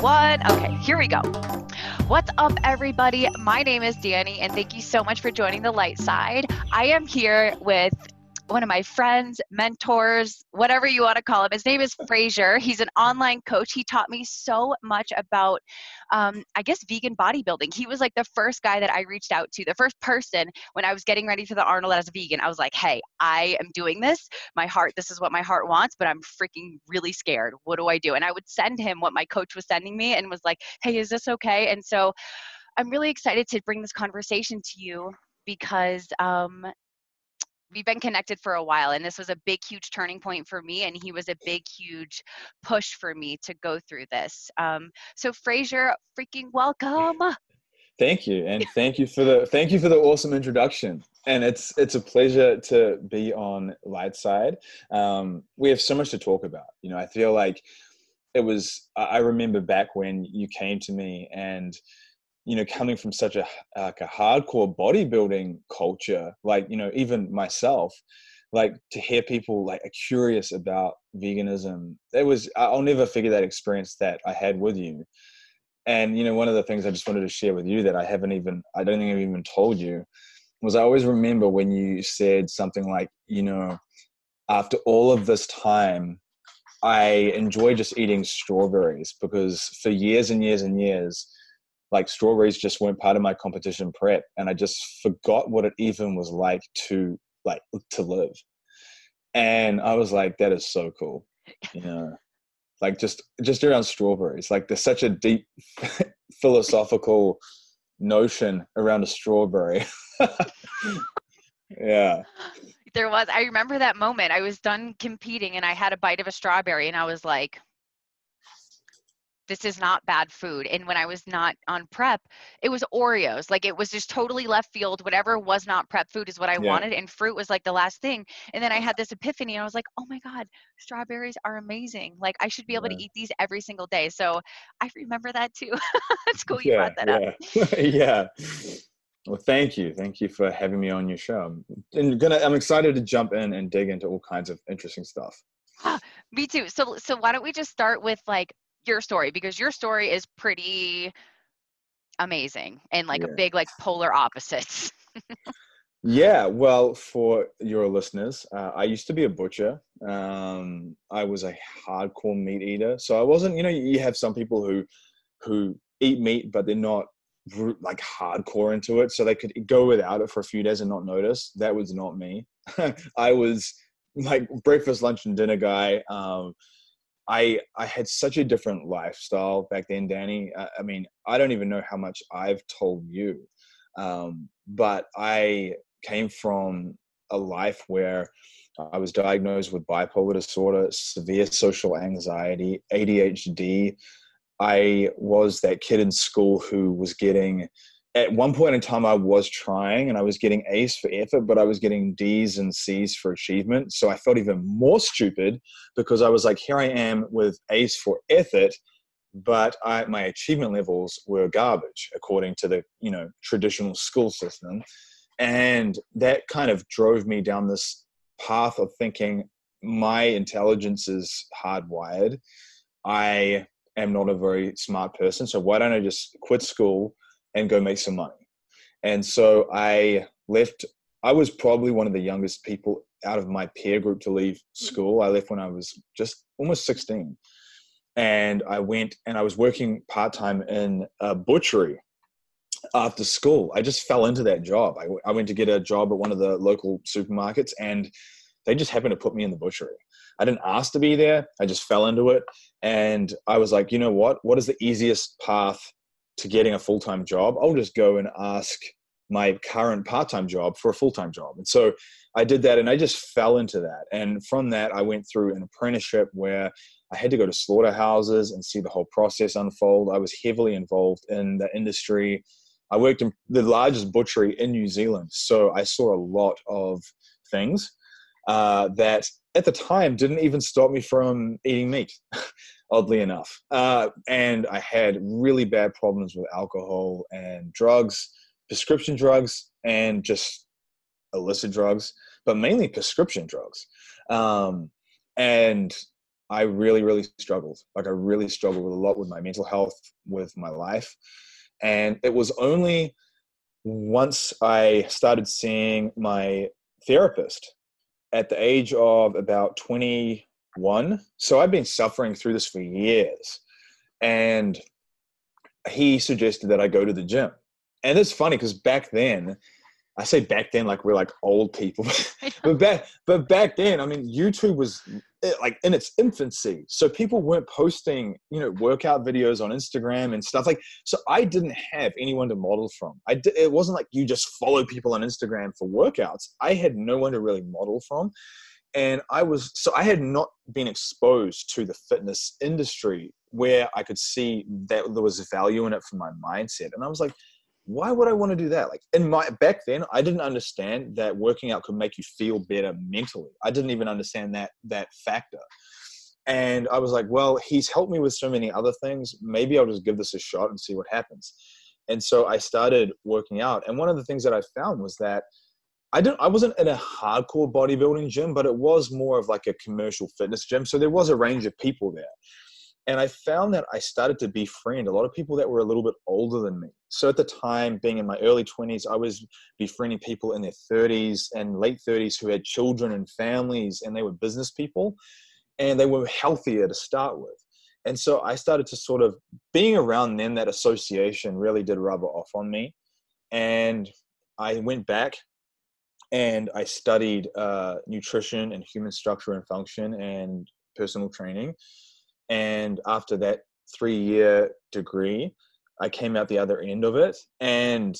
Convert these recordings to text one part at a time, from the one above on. One. Okay, here we go. What's up, everybody? My name is Danny, and thank you so much for joining the light side. I am here with one of my friends, mentors, whatever you want to call him. His name is Fraser. He's an online coach. He taught me so much about, I guess, vegan bodybuilding. He was like the first guy that I reached out to, the first person when I was getting ready for the Arnold as a vegan. I was like, hey, I am doing this. My heart, this is what my heart wants, but I'm freaking really scared. What do I do? And I would send him what my coach was sending me and was like, hey, is this okay? And so I'm really excited to bring this conversation to you because, we've been connected for a while, and this was a big, huge turning point for me, and he was a big, huge push for me to go through this. So Fraser, freaking welcome. Thank you, and thank you for the awesome introduction. And it's a pleasure to be on Lightside. We have so much to talk about. You know, I feel like it was, I remember back when you came to me and, you know, coming from such a hardcore bodybuilding culture, like, you know, even myself, like to hear people like are curious about veganism. It was, I'll never forget that experience that I had with you. And, you know, one of the things I just wanted to share with you that I don't think I've even told you was I always remember when you said something like, you know, after all of this time, I enjoy just eating strawberries because for years and years and years, like strawberries just weren't part of my competition prep, and I just forgot what it even was like to live. And I was like, that is so cool, you know, like just around strawberries, like there's such a deep philosophical notion around a strawberry. Yeah. There was, I remember that moment. I was done competing and I had a bite of a strawberry and I was like, this is not bad food. And when I was not on prep, it was Oreos. Like it was just totally left field. Whatever was not prep food is what I wanted. And fruit was like the last thing. And then I had this epiphany and I was like, oh my God, strawberries are amazing. Like I should be able to eat these every single day. So I remember that too. It's cool. You brought that up. Yeah. Well, thank you. Thank you for having me on your show. And I'm excited to jump in and dig into all kinds of interesting stuff. Me too. So why don't we just start with like, your story, because your story is pretty amazing and like a big, like polar opposites. Yeah. Well, for your listeners, I used to be a butcher. I was a hardcore meat eater. So I wasn't, you know, you have some people who eat meat, but they're not like hardcore into it. So they could go without it for a few days and not notice. That was not me. I was like breakfast, lunch and dinner guy. I had such a different lifestyle back then, Danny. I mean, I don't even know how much I've told you, but I came from a life where I was diagnosed with bipolar disorder, severe social anxiety, ADHD. I was that kid in school who was getting, at one point in time, I was trying and I was getting A's for effort, but I was getting D's and C's for achievement. So I felt even more stupid because I was like, here I am with A's for effort, but my achievement levels were garbage according to the, you know, traditional school system. And that kind of drove me down this path of thinking my intelligence is hardwired. I am not a very smart person. So why don't I just quit school and go make some money? And so I left. I was probably one of the youngest people out of my peer group to leave school. I left when I was just almost 16. And I went and I was working part-time in a butchery after school. I just fell into that job. I went to get a job at one of the local supermarkets and they just happened to put me in the butchery. I didn't ask to be there. I just fell into it. And I was like, you know what is the easiest path to getting a full-time job? I'll just go and ask my current part-time job for a full-time job. And so I did that and I just fell into that. And from that, I went through an apprenticeship where I had to go to slaughterhouses and see the whole process unfold. I was heavily involved in the industry. I worked in the largest butchery in New Zealand. So I saw a lot of things that at the time didn't even stop me from eating meat. Oddly enough. And I had really bad problems with alcohol and drugs, prescription drugs, and just illicit drugs, but mainly prescription drugs. And I really struggled. Like I really struggled with a lot with my mental health, with my life. And it was only once I started seeing my therapist at the age of about 21. So I've been suffering through this for years. And he suggested that I go to the gym. And it's funny because back then, I say back then like we're like old people, but back then, I mean, YouTube was like in its infancy. So people weren't posting, you know, workout videos on Instagram and stuff like, so I didn't have anyone to model from. It wasn't like you just follow people on Instagram for workouts. I had no one to really model from. And I had not been exposed to the fitness industry where I could see that there was value in it for my mindset. And I was like, why would I want to do that? Like back then, I didn't understand that working out could make you feel better mentally. I didn't even understand that factor. And I was like, well, he's helped me with so many other things. Maybe I'll just give this a shot and see what happens. And so I started working out. And one of the things that I found was that I wasn't in a hardcore bodybuilding gym, but it was more of like a commercial fitness gym. So there was a range of people there. And I found that I started to befriend a lot of people that were a little bit older than me. So at the time, being in my early 20s, I was befriending people in their 30s and late 30s who had children and families, and they were business people, and they were healthier to start with. And so I started to sort of being around them, that association really did rubber off on me. And I went back and I studied nutrition and human structure and function and personal training. And after that 3-year degree, I came out the other end of it. And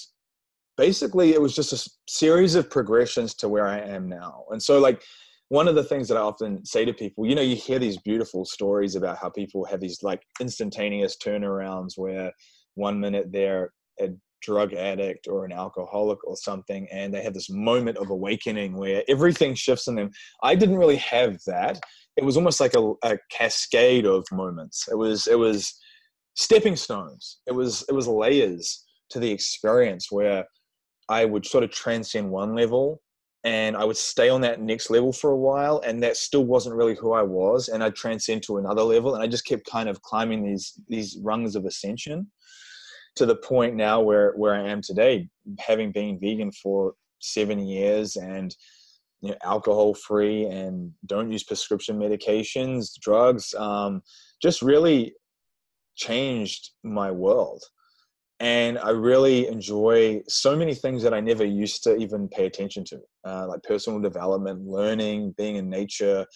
basically it was just a series of progressions to where I am now. And so like one of the things that I often say to people, you know, you hear these beautiful stories about how people have these like instantaneous turnarounds where 1 minute they're a drug addict or an alcoholic or something, and they have this moment of awakening where everything shifts in them. I didn't really have that. It was almost like a cascade of moments. It was stepping stones. It was layers to the experience where I would sort of transcend one level and I would stay on that next level for a while. And that still wasn't really who I was. And I'd transcend to another level. And I just kept kind of climbing these rungs of ascension to the point now where I am today, having been vegan for 7 years and, you know, alcohol free and don't use prescription medications, drugs, just really changed my world. And I really enjoy so many things that I never used to even pay attention to, like personal development, learning, being in nature,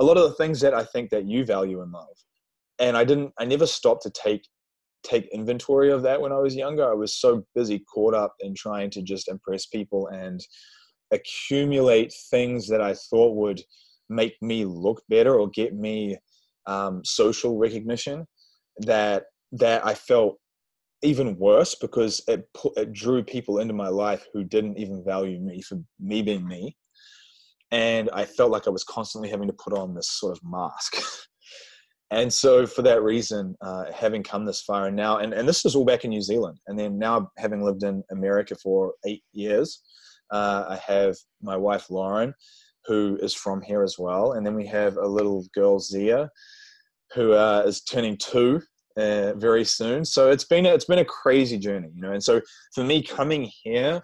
a lot of the things that I think that you value in life. And I never stopped to take inventory of that when I was younger. I was so busy caught up in trying to just impress people and accumulate things that I thought would make me look better or get me social recognition that I felt even worse because it drew people into my life who didn't even value me for me being me. And I felt like I was constantly having to put on this sort of mask. And so for that reason, having come this far and now, and this was all back in New Zealand. And then now having lived in America for 8 years, I have my wife, Lauren, who is from here as well. And then we have a little girl, Zia, who is turning 2 very soon. So it's been a crazy journey, you know? And so for me coming here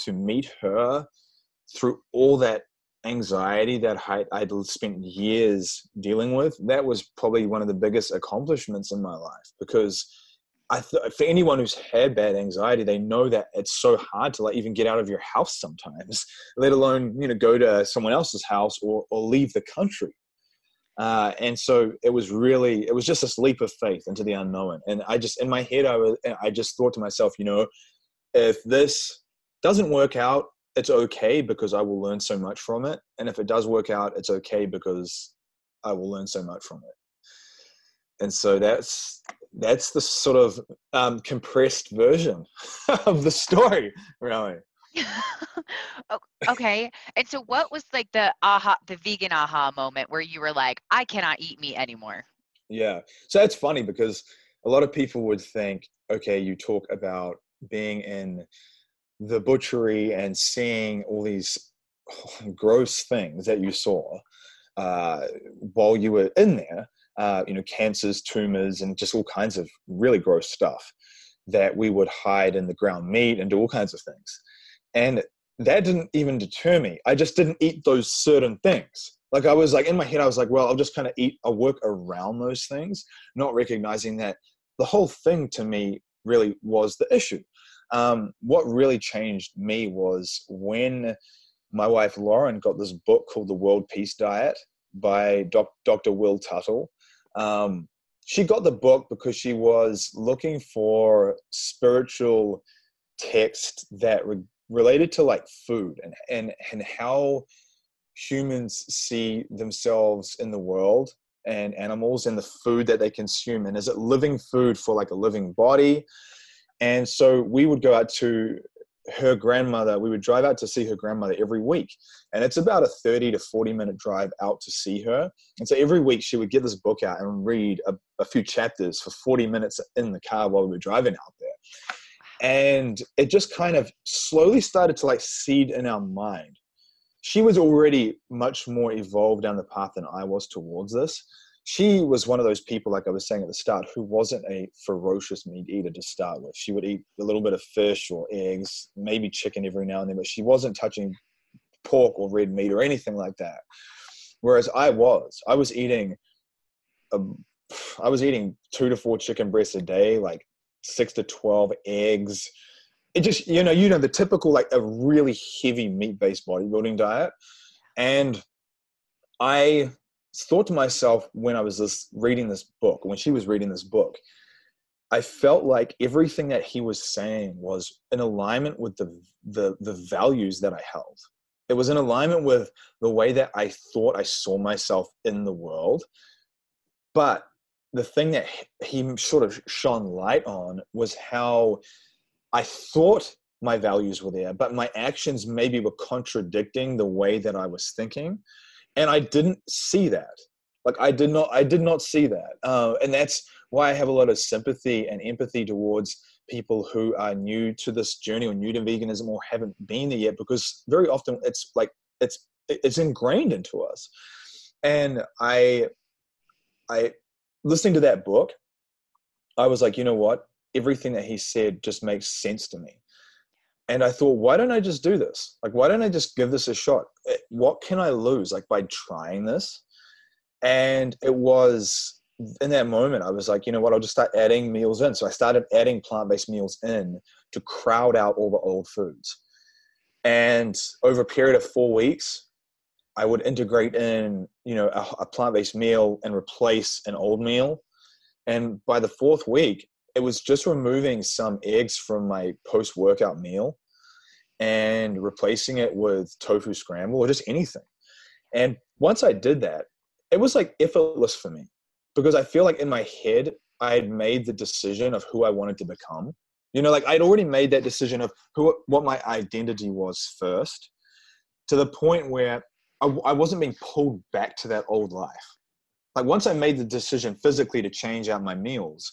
to meet her through all that anxiety that I'd spent years dealing with, that was probably one of the biggest accomplishments in my life, because for anyone who's had bad anxiety, they know that it's so hard to like even get out of your house sometimes, let alone, you know, go to someone else's house or leave the country. And so it was just this leap of faith into the unknown. And in my head, I just thought to myself, you know, if this doesn't work out, it's okay because I will learn so much from it. And if it does work out, it's okay because I will learn so much from it. And so that's the sort of compressed version of the story, really. Okay. And so what was like the vegan aha moment where you were like, I cannot eat meat anymore? Yeah. So that's funny because a lot of people would think, okay, you talk about being in the butchery and seeing all these gross things that you saw while you were in there, cancers, tumors, and just all kinds of really gross stuff that we would hide in the ground meat and do all kinds of things. And that didn't even deter me. I just didn't eat those certain things. Like I was like, in my head, I was like, well, I'll just kind of eat, I'll work around those things, not recognizing that the whole thing to me really was the issue. What really changed me was when my wife, Lauren, got this book called The World Peace Diet by Dr. Will Tuttle. She got the book because she was looking for spiritual text that related to like food and how humans see themselves in the world and animals and the food that they consume. And is it living food for like a living body? And so we would go out to her grandmother. We would drive out to see her grandmother every week. And it's about a 30 to 40 minute drive out to see her. And so every week she would get this book out and read a few chapters for 40 minutes in the car while we were driving out there. And it just kind of slowly started to like seed in our mind. She was already much more evolved down the path than I was towards this. She was one of those people, like I was saying at the start, who wasn't a ferocious meat eater to start with. She would eat a little bit of fish or eggs, maybe chicken every now and then, but she wasn't touching pork or red meat or anything like that. Whereas I was eating 2 to 4 chicken breasts a day, like 6 to 12 eggs. It just, you know, the typical, like a really heavy meat-based bodybuilding diet. And I thought to myself when I was when she was reading this book, I felt like everything that he was saying was in alignment with the values that I held. It was in alignment with the way that I thought I saw myself in the world. But the thing that he sort of shone light on was how I thought my values were there, but my actions maybe were contradicting the way that I was thinking. And I didn't see that. Like I did not see that. And that's why I have a lot of sympathy and empathy towards people who are new to this journey or new to veganism or haven't been there yet, because very often it's like, it's ingrained into us. And I listening to that book, I was like, you know what? Everything that he said just makes sense to me. And I thought, why don't I just do this? Like, why don't I just give this a shot? What can I lose, like, by trying this? And it was in that moment, I was like, you know what? I'll just start adding meals in. So I started adding plant-based meals in to crowd out all the old foods. And over a period of 4 weeks, I would integrate in, a plant-based meal and replace an old meal. And by the fourth week, it was just removing some eggs from my post-workout meal and replacing it with tofu scramble or just anything. And once I did that, it was like effortless for me, because I feel like in my head, I had made the decision of who I wanted to become. Like I'd already made that decision of what my identity was first, to the point where I wasn't being pulled back to that old life. Like once I made the decision physically to change out my meals,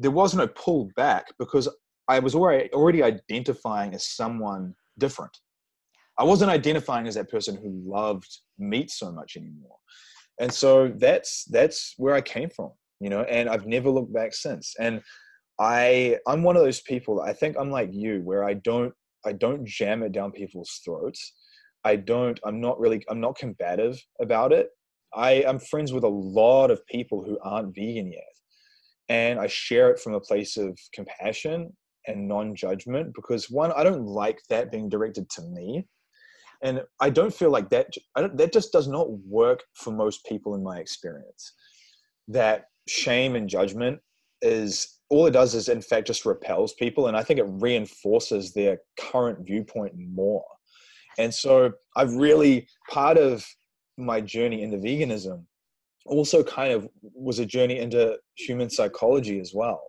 there was no pull back, because I was already identifying as someone different. I wasn't identifying as that person who loved meat so much anymore. And so that's where I came from, and I've never looked back since. And I'm one of those people, I think I'm like you, where I don't jam it down people's throats. I'm not combative about it. I'm friends with a lot of people who aren't vegan yet. And I share it from a place of compassion and non-judgment, because one, I don't like that being directed to me. And I don't feel like that just does not work for most people in my experience. That shame and judgment is all it does is in fact just repels people. And I think it reinforces their current viewpoint more. And so I've really, part of my journey into veganism also kind of was a journey into human psychology as well.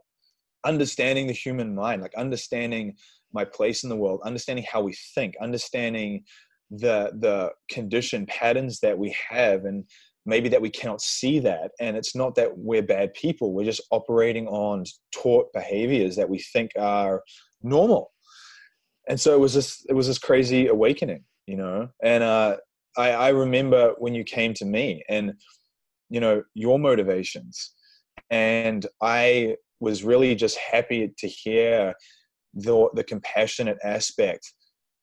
Understanding the human mind, like understanding my place in the world, understanding how we think, understanding the conditioned patterns that we have, and maybe that we cannot see that. And it's not that we're bad people. We're just operating on taught behaviors that we think are normal. And so it was this crazy awakening, And I remember when you came to me and, you know, your motivations. And I was really just happy to hear the compassionate aspect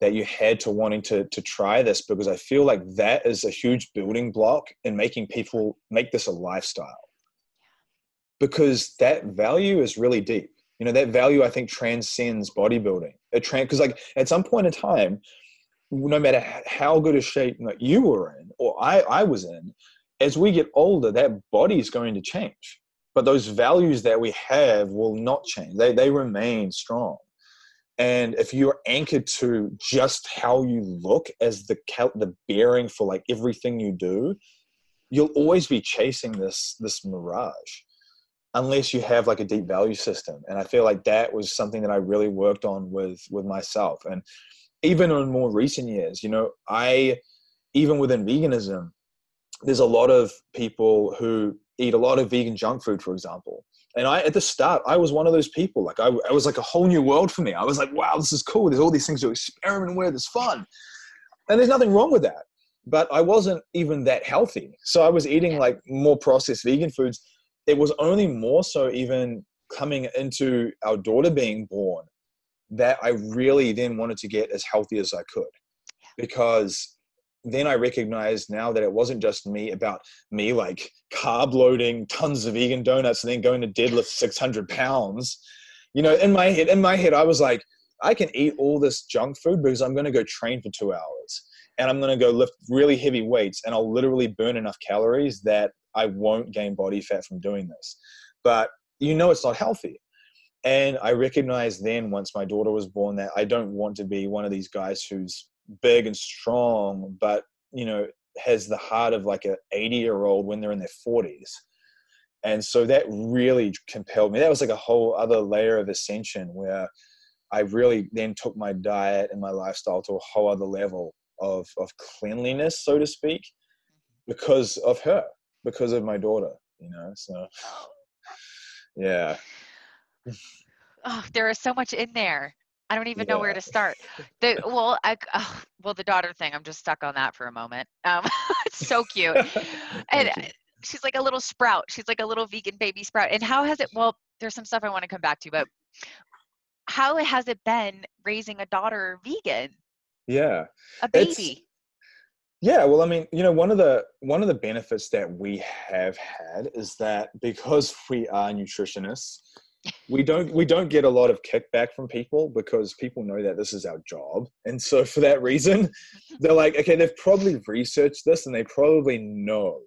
that you had to wanting to try this, because I feel like that is a huge building block in making people make this a lifestyle, because that value is really deep. You know, that value, I think, transcends bodybuilding. Because like at some point in time, no matter how good a shape you were in or I was in, as we get older, that body is going to change. But those values that we have will not change. They remain strong. And if you're anchored to just how you look as the bearing for like everything you do, you'll always be chasing this mirage, unless you have like a deep value system. And I feel like that was something that I really worked on with myself. And even in more recent years, you know, even within veganism, there's a lot of people who eat a lot of vegan junk food, for example. And at the start, I was one of those people. Like I was like a whole new world for me. I was like, wow, this is cool. There's all these things to experiment with. It's fun. And there's nothing wrong with that. But I wasn't even that healthy. So I was eating like more processed vegan foods. It was only more so even coming into our daughter being born that I really then wanted to get as healthy as I could, because then I recognized now that it wasn't just me about me like carb loading tons of vegan donuts and then going to deadlift 600 pounds. You know, in my head, I was like, I can eat all this junk food because I'm going to go train for 2 hours and I'm going to go lift really heavy weights and I'll literally burn enough calories that I won't gain body fat from doing this. But you know, it's not healthy. And I recognized then once my daughter was born that I don't want to be one of these guys who's big and strong, but, you know, has the heart of like an 80-year-old when they're in their 40s. And so that really compelled me. That was like a whole other layer of ascension where I really then took my diet and my lifestyle to a whole other level of cleanliness, so to speak, because of her, because of my daughter, you know? So, yeah. Oh, there is so much in there. I don't even know where to start. The daughter thing, I'm just stuck on that for a moment. It's so cute. And she's like a little sprout. She's like a little vegan baby sprout. And how has it, well, there's some stuff I want to come back to, but how has it been raising a daughter vegan? Yeah. A baby. Yeah, well, I mean, you know, one of the benefits that we have had is that because we are nutritionists, we don't get a lot of kickback from people because people know that this is our job. And so for that reason, they're like, okay, they've probably researched this and they probably know.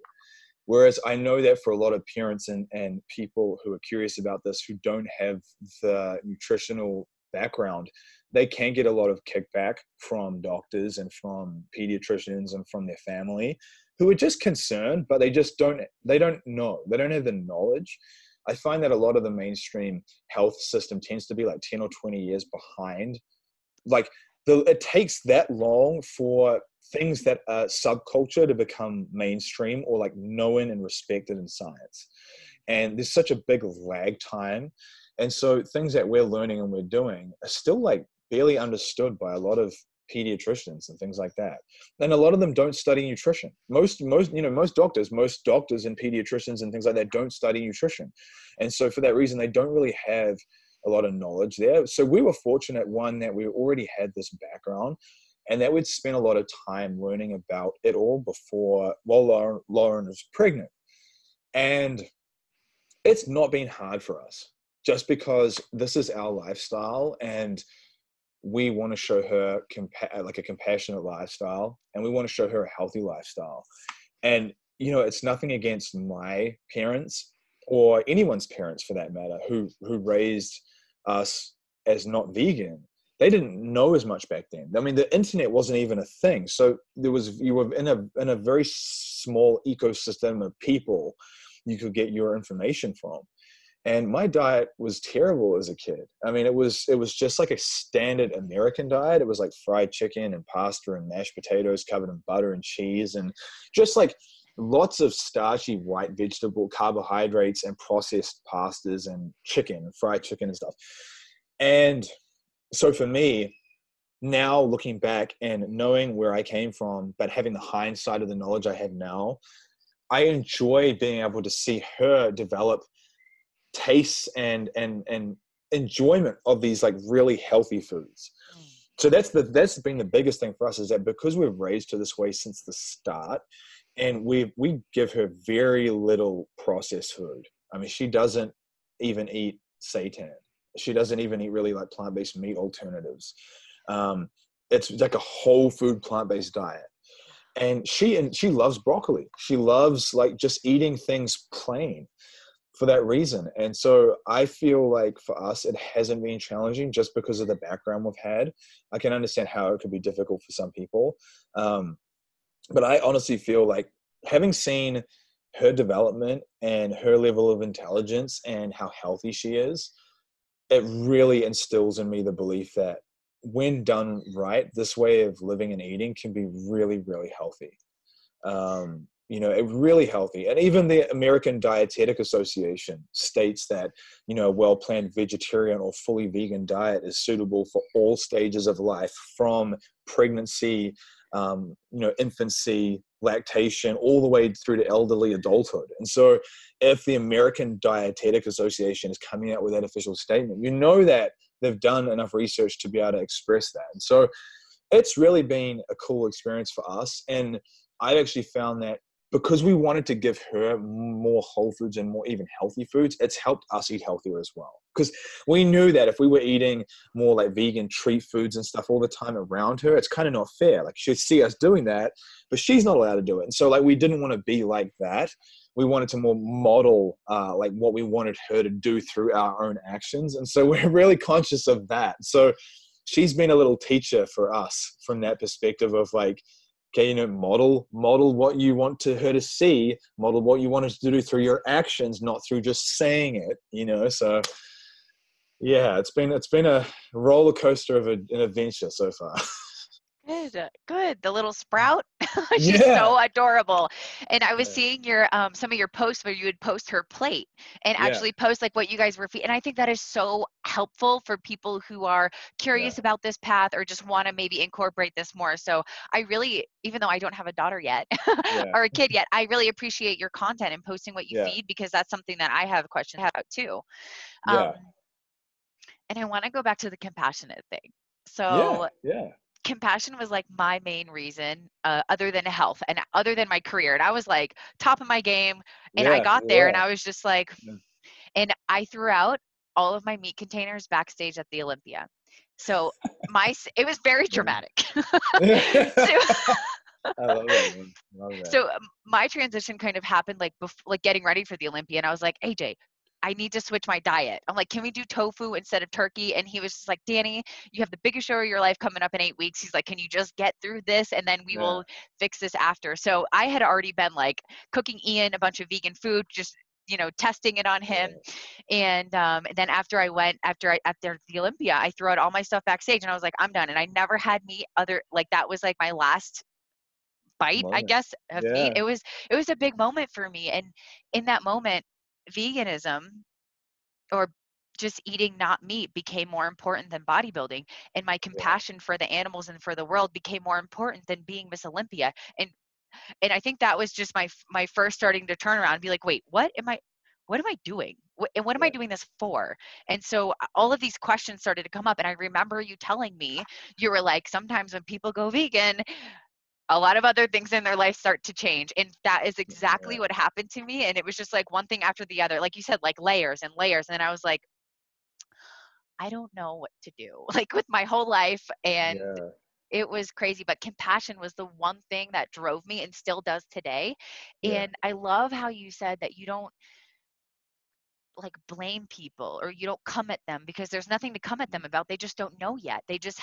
Whereas I know that for a lot of parents and people who are curious about this, who don't have the nutritional background, they can get a lot of kickback from doctors and from pediatricians and from their family who are just concerned, but they don't know. They don't have the knowledge. I find that a lot of the mainstream health system tends to be like 10 or 20 years behind. Like it takes that long for things that are subculture to become mainstream or like known and respected in science. And there's such a big lag time. And so things that we're learning and we're doing are still like barely understood by a lot of pediatricians and things like that. And a lot of them don't study nutrition. Most doctors and pediatricians and things like that don't study nutrition. And so for that reason, they don't really have a lot of knowledge there. So we were fortunate, one, that we already had this background and that we'd spent a lot of time learning about it all while Lauren was pregnant. And it's not been hard for us just because this is our lifestyle and we want to show her like a compassionate lifestyle, and we want to show her a healthy lifestyle. And, you know, it's nothing against my parents or anyone's parents for that matter, who raised us as not vegan. They didn't know as much back then. I mean, the internet wasn't even a thing. So you were in a very small ecosystem of people you could get your information from. And my diet was terrible as a kid. I mean, it was just like a standard American diet. It was like fried chicken and pasta and mashed potatoes covered in butter and cheese and just like lots of starchy white vegetable carbohydrates and processed pastas and fried chicken and stuff. And so for me, now looking back and knowing where I came from, but having the hindsight of the knowledge I had now, I enjoy being able to see her develop tastes and enjoyment of these like really healthy foods. So that's been the biggest thing for us, is that because we've raised her this way since the start, and we give her very little processed food. I mean, she doesn't even eat seitan. She doesn't even eat really like plant-based meat alternatives. It's like a whole food plant-based diet. And she loves broccoli. She loves like just eating things plain for that reason. And so I feel like for us, it hasn't been challenging just because of the background we've had. I can understand how it could be difficult for some people. But I honestly feel like having seen her development and her level of intelligence and how healthy she is, it really instills in me the belief that when done right, this way of living and eating can be really, really healthy. You know, really healthy. And even the American Dietetic Association states that, you know, a well-planned vegetarian or fully vegan diet is suitable for all stages of life, from pregnancy, you know, infancy, lactation, all the way through to elderly adulthood. And so if the American Dietetic Association is coming out with that official statement, you know that they've done enough research to be able to express that. And so it's really been a cool experience for us. And I've actually found that because we wanted to give her more whole foods and more even healthy foods, it's helped us eat healthier as well. Because we knew that if we were eating more like vegan treat foods and stuff all the time around her, it's kind of not fair. Like she'd see us doing that, but she's not allowed to do it. And so like we didn't want to be like that. We wanted to more model like what we wanted her to do through our own actions. And so we're really conscious of that. So she's been a little teacher for us from that perspective of like, okay, you know, model what you want her to see, model what you want her to do through your actions, not through just saying it, you know? So yeah, it's been a roller coaster of an adventure so far. Good. The little sprout. She's so adorable. And I was seeing your some of your posts where you would post her plate and actually post like what you guys were feeding. And I think that is so helpful for people who are curious about this path or just want to maybe incorporate this more. So I really, even though I don't have a daughter yet or a kid yet, I really appreciate your content and posting what you feed, because that's something that I have a question about too. And I want to go back to the compassionate thing. So compassion was like my main reason, other than health and other than my career. And I was like top of my game, and I got there and I was just like, and I threw out all of my meat containers backstage at the Olympia. So it was very dramatic. I love that, man. Love that. So my transition kind of happened like like getting ready for the Olympia. And I was like, AJ, I need to switch my diet. I'm like, can we do tofu instead of turkey? And he was just like, Danny, you have the biggest show of your life coming up in 8 weeks. He's like, can you just get through this? And then we will fix this after. So I had already been like cooking Ian a bunch of vegan food, just, you know, testing it on him. And then after the Olympia, I threw out all my stuff backstage and I was like, I'm done. And I never had meat like that was like my last bite, I guess, of meat. It was a big moment for me. And in that moment, veganism or just eating not meat became more important than bodybuilding, and my compassion for the animals and for the world became more important than being Miss Olympia. And I think that was just my first starting to turn around and be like, wait, what am I doing? What am I doing this for? And so all of these questions started to come up, and I remember you telling me, you were like, sometimes when people go vegan, a lot of other things in their life start to change. And that is exactly what happened to me. And it was just like one thing after the other, like you said, like layers and layers. And I was like, I don't know what to do, like with my whole life. And it was crazy, but compassion was the one thing that drove me and still does today. And I love how you said that you don't like blame people or you don't come at them, because there's nothing to come at them about. They just don't know yet. They just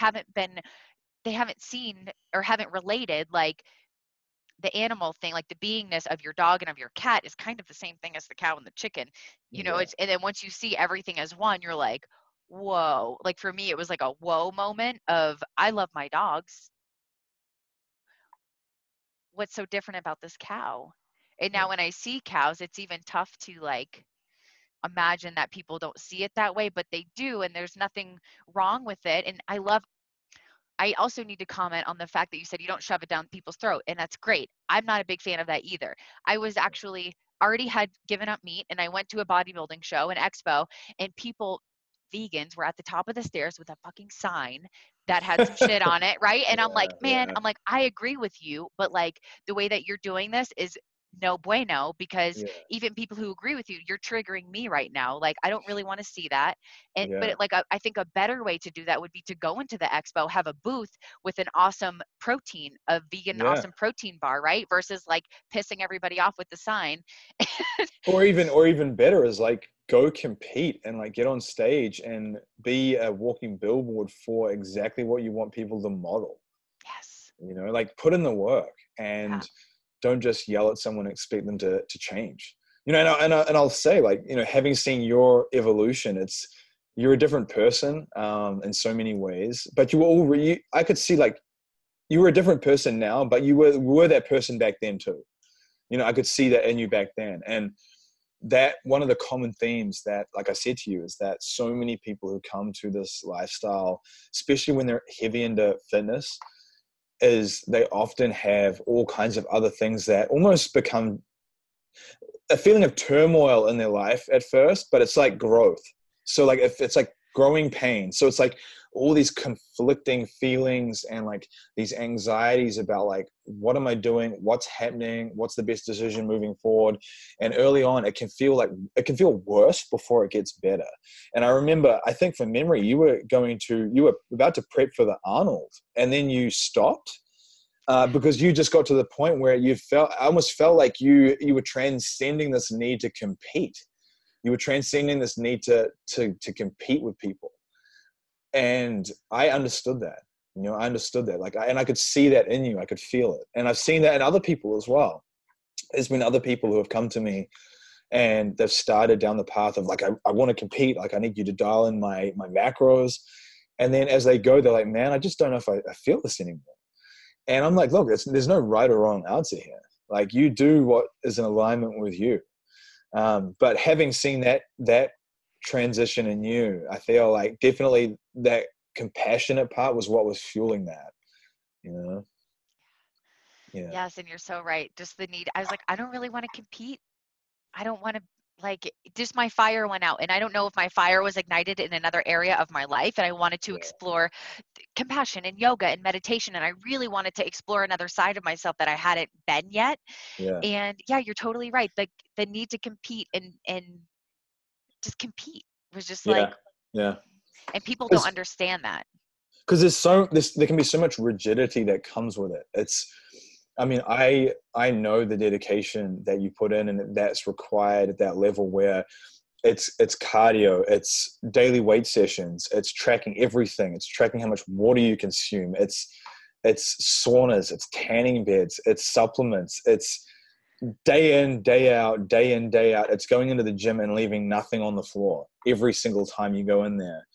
they haven't seen or haven't related, like the animal thing, like the beingness of your dog and of your cat is kind of the same thing as the cow and the chicken, you know, and then once you see everything as one, you're like, whoa. Like for me, it was like a whoa moment of, I love my dogs. What's so different about this cow? And now when I see cows, it's even tough to like imagine that people don't see it that way, but they do. And there's nothing wrong with it. And I love I also need to comment on the fact that you said you don't shove it down people's throat, and that's great. I'm not a big fan of that either. I was actually already had given up meat, and I went to a bodybuilding show, an expo, and people, vegans, were at the top of the stairs with a fucking sign that had some shit on it, right? And yeah, I'm like, man, yeah. I'm like, I agree with you, but like the way that you're doing this is no bueno, because yeah. even people who agree with you, you're triggering me right now. Like, I don't really want to see that. And yeah. but like, I think a better way to do that would be to go into the expo, have a booth with an awesome protein, a vegan yeah. awesome protein bar, right? Versus like pissing everybody off with the sign. or even better is like, go compete and like get on stage and be a walking billboard for exactly what you want people to model. Yes. You know, like put in the work and yeah. don't just yell at someone and expect them to change, you know, and I'll say, like, you know, having seen your evolution, it's, you're a different person in so many ways, but you were I could see like you were a different person now, but you were that person back then too. You know, I could see that in you back then. And that one of the common themes that, like I said to you, is that so many people who come to this lifestyle, especially when they're heavy into fitness, is they often have all kinds of other things that almost become a feeling of turmoil in their life at first, but it's like growth. So like, if it's like growing pain. So it's like all these conflicting feelings and like these anxieties about like, what am I doing? What's happening? What's the best decision moving forward? And early on, it can feel worse before it gets better. And I remember, I think from memory, you were about to prep for the Arnold, and then you stopped because you just got to the point where I almost felt like you were transcending this need to compete. You were transcending this need to compete with people. And I understood that, you know, like, and I could see that in you, I could feel it. And I've seen that in other people as well. There's been other people who have come to me and they've started down the path of like, I want to compete. Like, I need you to dial in my macros. And then as they go, they're like, man, I just don't know if I feel this anymore. And I'm like, look, there's no right or wrong answer here. Like, you do what is in alignment with you. But having seen that transition in you, I feel like definitely that compassionate part was what was fueling that, you know? Yeah. Yes. And you're so right. Just the need. I was like, I don't really want to compete. I don't want to, like, just my fire went out, and I don't know if my fire was ignited in another area of my life, and I wanted to explore compassion and yoga and meditation, and I really wanted to explore another side of myself that I hadn't been yet. Yeah. And yeah, you're totally right. Like the need to compete and just compete was just like, yeah. And people don't understand that, because there can be so much rigidity that comes with it. It's, I mean, I know the dedication that you put in and that's required at that level, where it's cardio, it's daily weight sessions, it's tracking everything, it's tracking how much water you consume, it's saunas, it's tanning beds, it's supplements, it's day in, day out. It's going into the gym and leaving nothing on the floor every single time you go in there.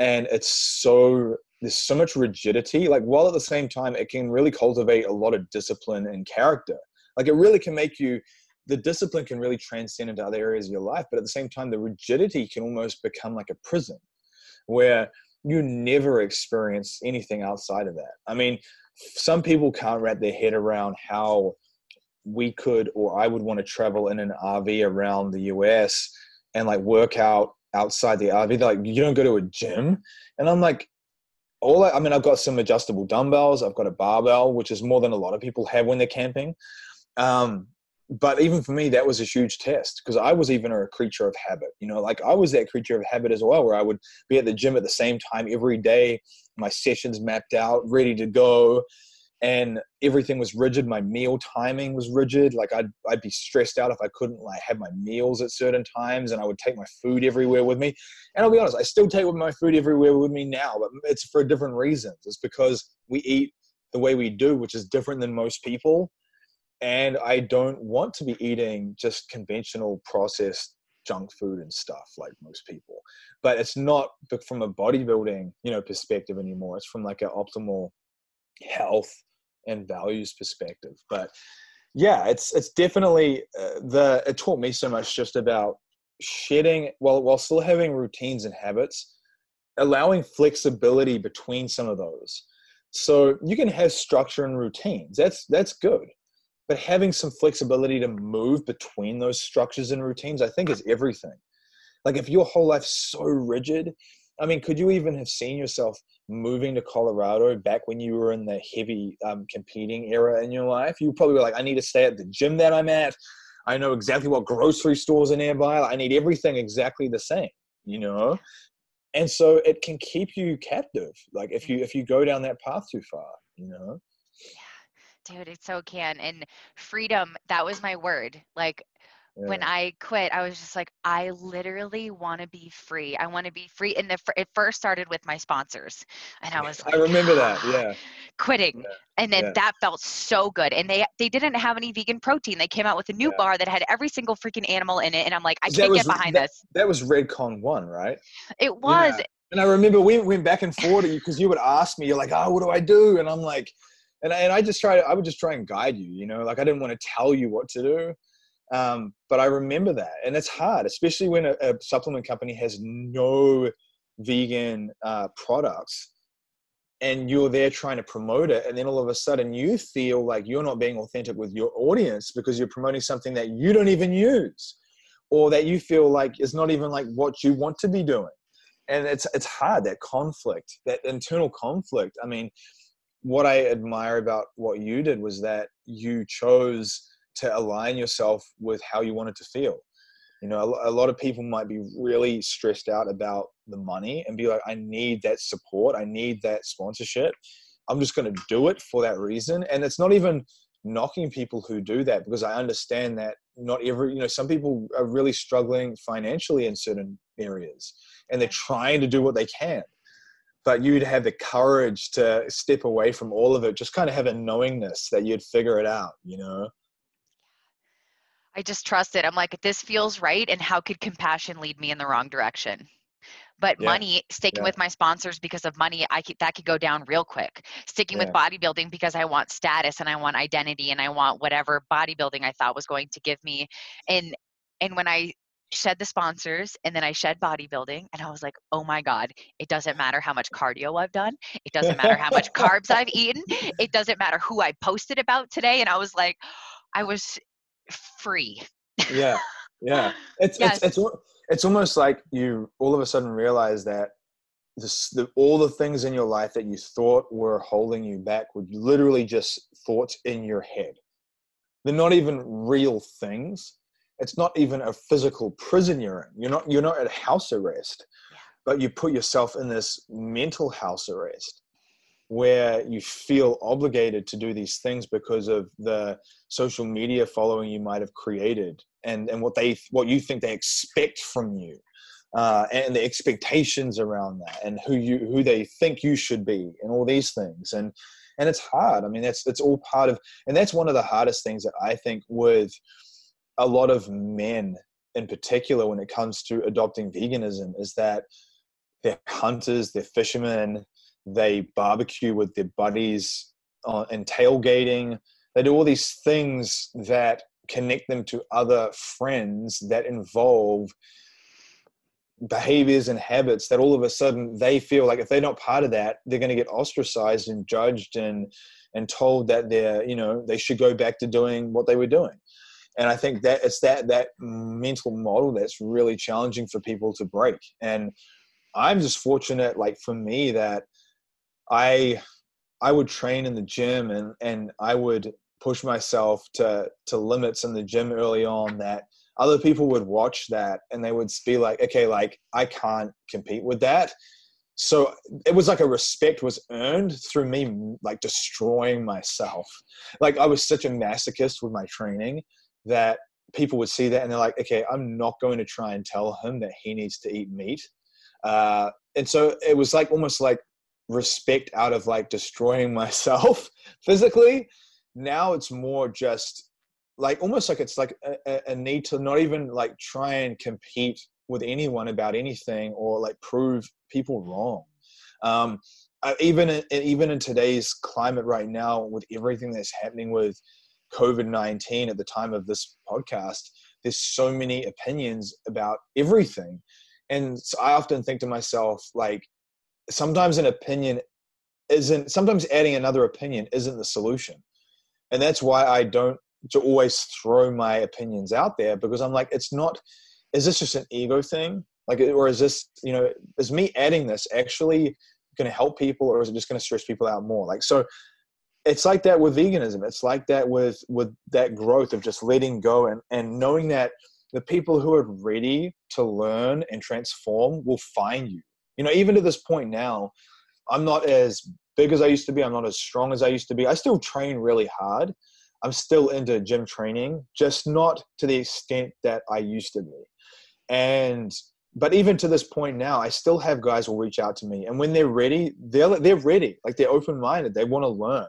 And it's so, there's so much rigidity, like, while at the same time, it can really cultivate a lot of discipline and character. Like, it really can make you, the discipline can really transcend into other areas of your life. But at the same time, the rigidity can almost become like a prison where you never experience anything outside of that. I mean, some people can't wrap their head around how we could, or I would want to travel in an RV around the US and like work out outside the RV. They're like, you don't go to a gym? And I'm like, I've got some adjustable dumbbells. I've got a barbell, which is more than a lot of people have when they're camping. But even for me, that was a huge test, because I was even a creature of habit. You know, like, I was that creature of habit as well, where I would be at the gym at the same time every day, my sessions mapped out, ready to go, and everything was rigid. My meal timing was rigid. Like, I'd be stressed out if I couldn't like have my meals at certain times, and I would take my food everywhere with me. And I'll be honest, I still take my food everywhere with me now, but it's for different reasons. It's because we eat the way we do, which is different than most people. And I don't want to be eating just conventional processed junk food and stuff like most people, but it's not from a bodybuilding, you know, perspective anymore. It's from like an optimal health and values perspective. But yeah, it's definitely it taught me so much just about shedding, while still having routines and habits, allowing flexibility between some of those. So you can have structure and routines. That's good. But having some flexibility to move between those structures and routines, I think, is everything. Like, if your whole life's so rigid, I mean, could you even have seen yourself moving to Colorado back when you were in the heavy competing era in your life? You probably were like, I need to stay at the gym that I'm at. I know exactly what grocery stores are nearby. I need everything exactly the same, you know? And so it can keep you captive. Like, if you go down that path too far, you know? Yeah, dude, it so can. And freedom, that was my word. Like, when I quit, I was just like, I literally want to be free. I want to be free. And it first started with my sponsors. And I was like, I remember that. Yeah. Quitting. Yeah. And then that felt so good. And they didn't have any vegan protein. They came out with a new bar that had every single freaking animal in it. And I'm like, I can't get behind this. That was Redcon1, right? It was. Yeah. And I remember we went back and forth because you would ask me, you're like, oh, what do I do? And I'm like, I would just try and guide you, you know, like I didn't want to tell you what to do. But I remember that, and it's hard, especially when a supplement company has no vegan products and you're there trying to promote it. And then all of a sudden you feel like you're not being authentic with your audience because you're promoting something that you don't even use or that you feel like is not even like what you want to be doing. And it's hard, that conflict, that internal conflict. I mean, what I admire about what you did was that you chose to align yourself with how you wanted to feel. You know, a lot of people might be really stressed out about the money and be like, I need that support. I need that sponsorship. I'm just going to do it for that reason. And it's not even knocking people who do that, because I understand that not every, you know, some people are really struggling financially in certain areas and they're trying to do what they can. But you'd have the courage to step away from all of it, just kind of have a knowingness that you'd figure it out, you know? I just trust it. I'm like, this feels right. And how could compassion lead me in the wrong direction? But money, sticking with my sponsors because of money, that could go down real quick. Sticking with bodybuilding because I want status and I want identity and I want whatever bodybuilding I thought was going to give me. And when I shed the sponsors and then I shed bodybuilding and I was like, oh my God, it doesn't matter how much cardio I've done. It doesn't matter how much carbs I've eaten. It doesn't matter who I posted about today. And I was like, I was free. Yeah. It's almost like you all of a sudden realize that all the things in your life that you thought were holding you back were literally just thoughts in your head. They're not even real things. It's not even a physical prison you're in. You're not at house arrest, but you put yourself in this mental house arrest where you feel obligated to do these things because of the social media following you might have created and what you think they expect from you and the expectations around that and who they think you should be and all these things. And it's hard. I mean, that's all part of, and that's one of the hardest things that I think with a lot of men in particular when it comes to adopting veganism is that they're hunters, they're fishermen, they barbecue with their buddies and tailgating. They do all these things that connect them to other friends that involve behaviors and habits that all of a sudden they feel like if they're not part of that, they're going to get ostracized and judged and told that they should go back to doing what they were doing. And I think that it's that mental model that's really challenging for people to break. And I'm just fortunate, like for me, that I would train in the gym and I would push myself to limits in the gym early on that other people would watch that and they would be like, okay, like I can't compete with that. So it was like a respect was earned through me like destroying myself. Like I was such a masochist with my training that people would see that and they're like, okay, I'm not going to try and tell him that he needs to eat meat. And so it was like almost like respect out of like destroying myself physically. Now it's more just like almost like it's like a need to not even like try and compete with anyone about anything or like prove people wrong. Even in today's climate right now with everything that's happening with COVID-19 at the time of this podcast, there's so many opinions about everything. And so I often think to myself, like, sometimes an opinion isn't, sometimes adding another opinion isn't the solution. And that's why I don't to always throw my opinions out there, because I'm like, it's not, is this just an ego thing? Like, or is this, you know, is me adding this actually going to help people, or is it just going to stress people out more? Like, so it's like that with veganism. It's like that with that growth of just letting go and knowing that the people who are ready to learn and transform will find you. You know, even to this point now, I'm not as big as I used to be. I'm not as strong as I used to be. I still train really hard. I'm still into gym training, just not to the extent that I used to be. And, but even to this point now, I still have guys who will reach out to me. And when they're ready, they're ready. Like, they're open-minded. They want to learn.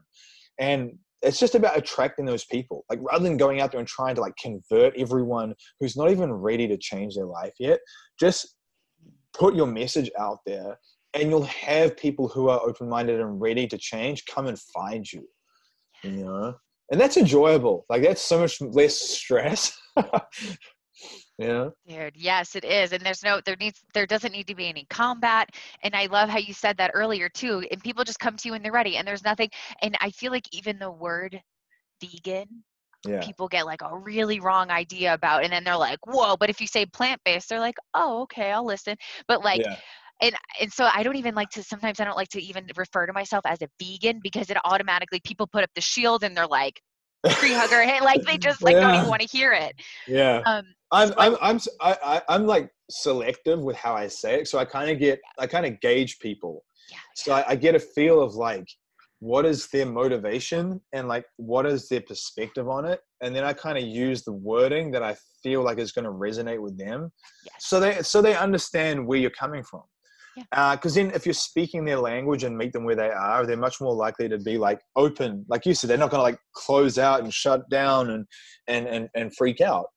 And it's just about attracting those people. Like, rather than going out there and trying to like convert everyone who's not even ready to change their life yet, just put your message out there and you'll have people who are open-minded and ready to change come and find you, you know? And that's enjoyable. Like, that's so much less stress. Yeah. Dude, yes, it is. And there's no, there doesn't need to be any combat. And I love how you said that earlier too. And people just come to you and they're ready and there's nothing. And I feel like even the word vegan, yeah, people get like a really wrong idea about, and then they're like, whoa. But if you say plant-based, they're like, oh, okay, I'll listen. But like, yeah. And so I don't even like to, sometimes I don't like to even refer to myself as a vegan, because it automatically, people put up the shield and they're like, tree hugger, hey, like they just like, yeah, don't even want to hear it. Yeah. I'm like selective with how I say it. So I kind of get, yeah, I kind of gauge people. Yeah, so yeah. I get a feel of like, what is their motivation and like, what is their perspective on it? And then I kind of use the wording that I feel like is going to resonate with them. Yes. So they understand where you're coming from. Because then if you're speaking their language and meet them where they are, they're much more likely to be like open. Like you said, they're not going to like close out and shut down and freak out.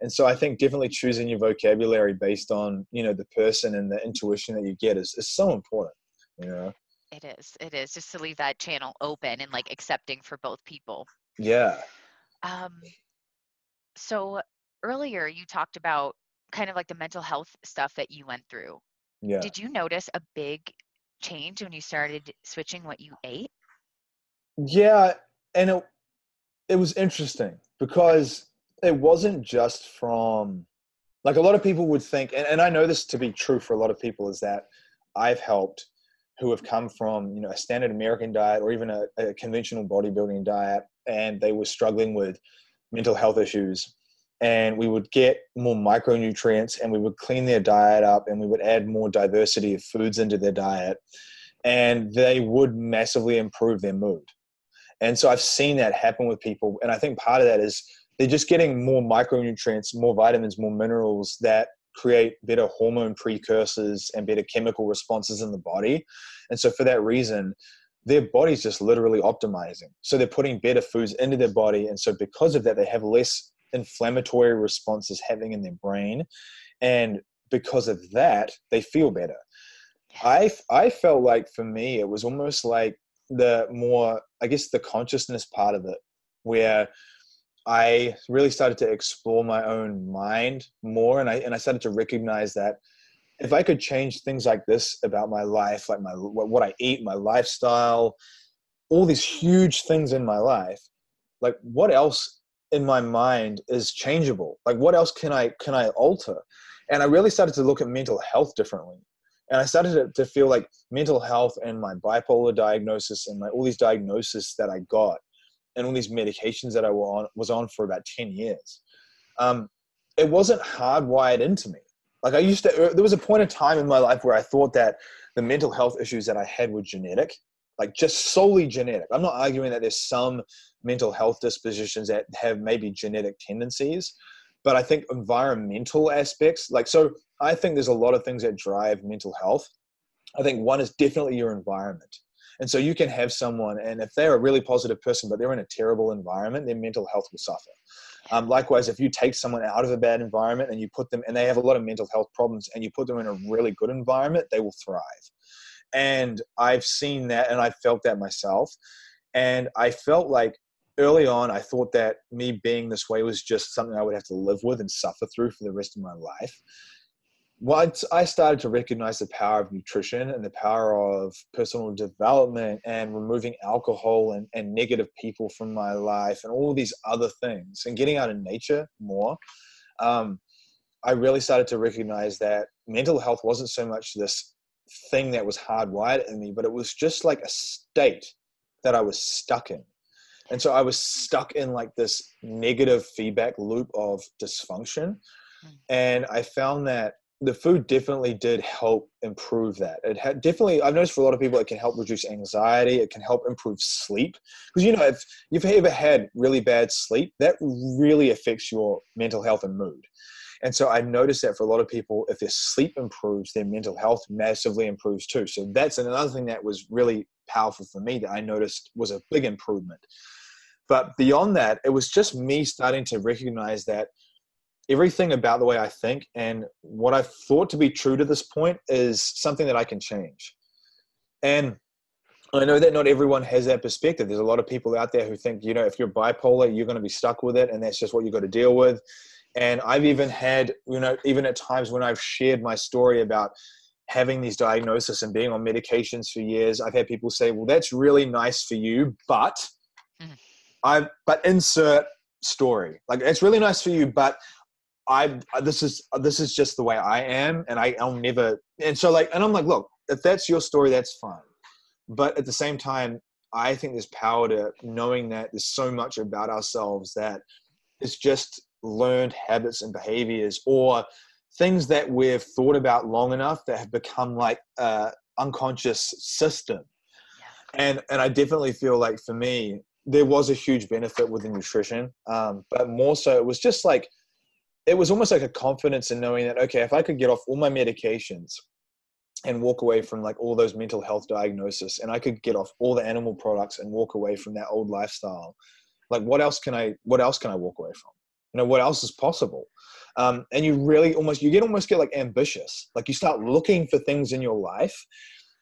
And so I think definitely choosing your vocabulary based on, you know, the person and the intuition that you get is so important, you know? It is just to leave that channel open and like accepting for both people. Yeah. So earlier you talked about kind of like the mental health stuff that you went through. Yeah. Did you notice a big change when you started switching what you ate? Yeah. And it was interesting because it wasn't just from, like, a lot of people would think, and I know this to be true for a lot of people, is that I've helped who have come from, you know, a standard American diet or even a conventional bodybuilding diet, and they were struggling with mental health issues. And we would get more micronutrients and we would clean their diet up and we would add more diversity of foods into their diet, and they would massively improve their mood. And so I've seen that happen with people. And I think part of that is they're just getting more micronutrients, more vitamins, more minerals that create better hormone precursors and better chemical responses in the body. And so for that reason, their body's just literally optimizing. So they're putting better foods into their body. And so because of that, they have less inflammatory responses happening in their brain, and because of that they feel better. I felt like for me it was almost like the more, I guess, the consciousness part of it, where I really started to explore my own mind more, and I started to recognize that if I could change things like this about my life, like my what I eat, my lifestyle, all these huge things in my life, like what else in my mind is changeable? Like what else can I alter? And I really started to look at mental health differently. And I started to feel like mental health and my bipolar diagnosis and my, all these diagnoses that I got and all these medications that I was on for about 10 years. It wasn't hardwired into me. Like there was a point in time in my life where I thought that the mental health issues that I had were genetic, like just solely genetic. I'm not arguing that there's some mental health dispositions that have maybe genetic tendencies, but I think environmental aspects, like, so I think there's a lot of things that drive mental health. I think one is definitely your environment. And so you can have someone, and if they're a really positive person, but they're in a terrible environment, their mental health will suffer. Likewise, if you take someone out of a bad environment and you put them, and they have a lot of mental health problems, and you put them in a really good environment, they will thrive. And I've seen that, and I felt that myself. And I felt like early on, I thought that me being this way was just something I would have to live with and suffer through for the rest of my life. once I started to recognize the power of nutrition and the power of personal development and removing alcohol and negative people from my life and all these other things and getting out in nature more, I really started to recognize that mental health wasn't so much this thing that was hardwired in me, but it was just like a state that I was stuck in. And so I was stuck in like this negative feedback loop of dysfunction. And I found that the food definitely did help improve that. It had definitely, I've noticed for a lot of people, it can help reduce anxiety. It can help improve sleep. Because, you know, if you've ever had really bad sleep, that really affects your mental health and mood. And so I noticed that for a lot of people, if their sleep improves, their mental health massively improves too. So that's another thing that was really powerful for me that I noticed was a big improvement. But beyond that, it was just me starting to recognize that everything about the way I think and what I've thought to be true to this point is something that I can change. And I know that not everyone has that perspective. There's a lot of people out there who think, you know, if you're bipolar, you're going to be stuck with it and that's just what you've got to deal with. And I've even had, you know, even at times when I've shared my story about having these diagnoses and being on medications for years, I've had people say, well, that's really nice for you, but but insert story. Like, it's really nice for you, but this is just the way I am. And I'll never. And so like, and I'm like, look, if that's your story, that's fine. But at the same time, I think there's power to knowing that there's so much about ourselves that it's just learned habits and behaviors or things that we've thought about long enough that have become like an unconscious system. Yeah. And I definitely feel like for me, there was a huge benefit with the nutrition. But more so it was just like, it was almost like a confidence in knowing that, okay, if I could get off all my medications and walk away from like all those mental health diagnoses and I could get off all the animal products and walk away from that old lifestyle, like what else can I walk away from? You know, what else is possible? And you really get like ambitious. Like you start looking for things in your life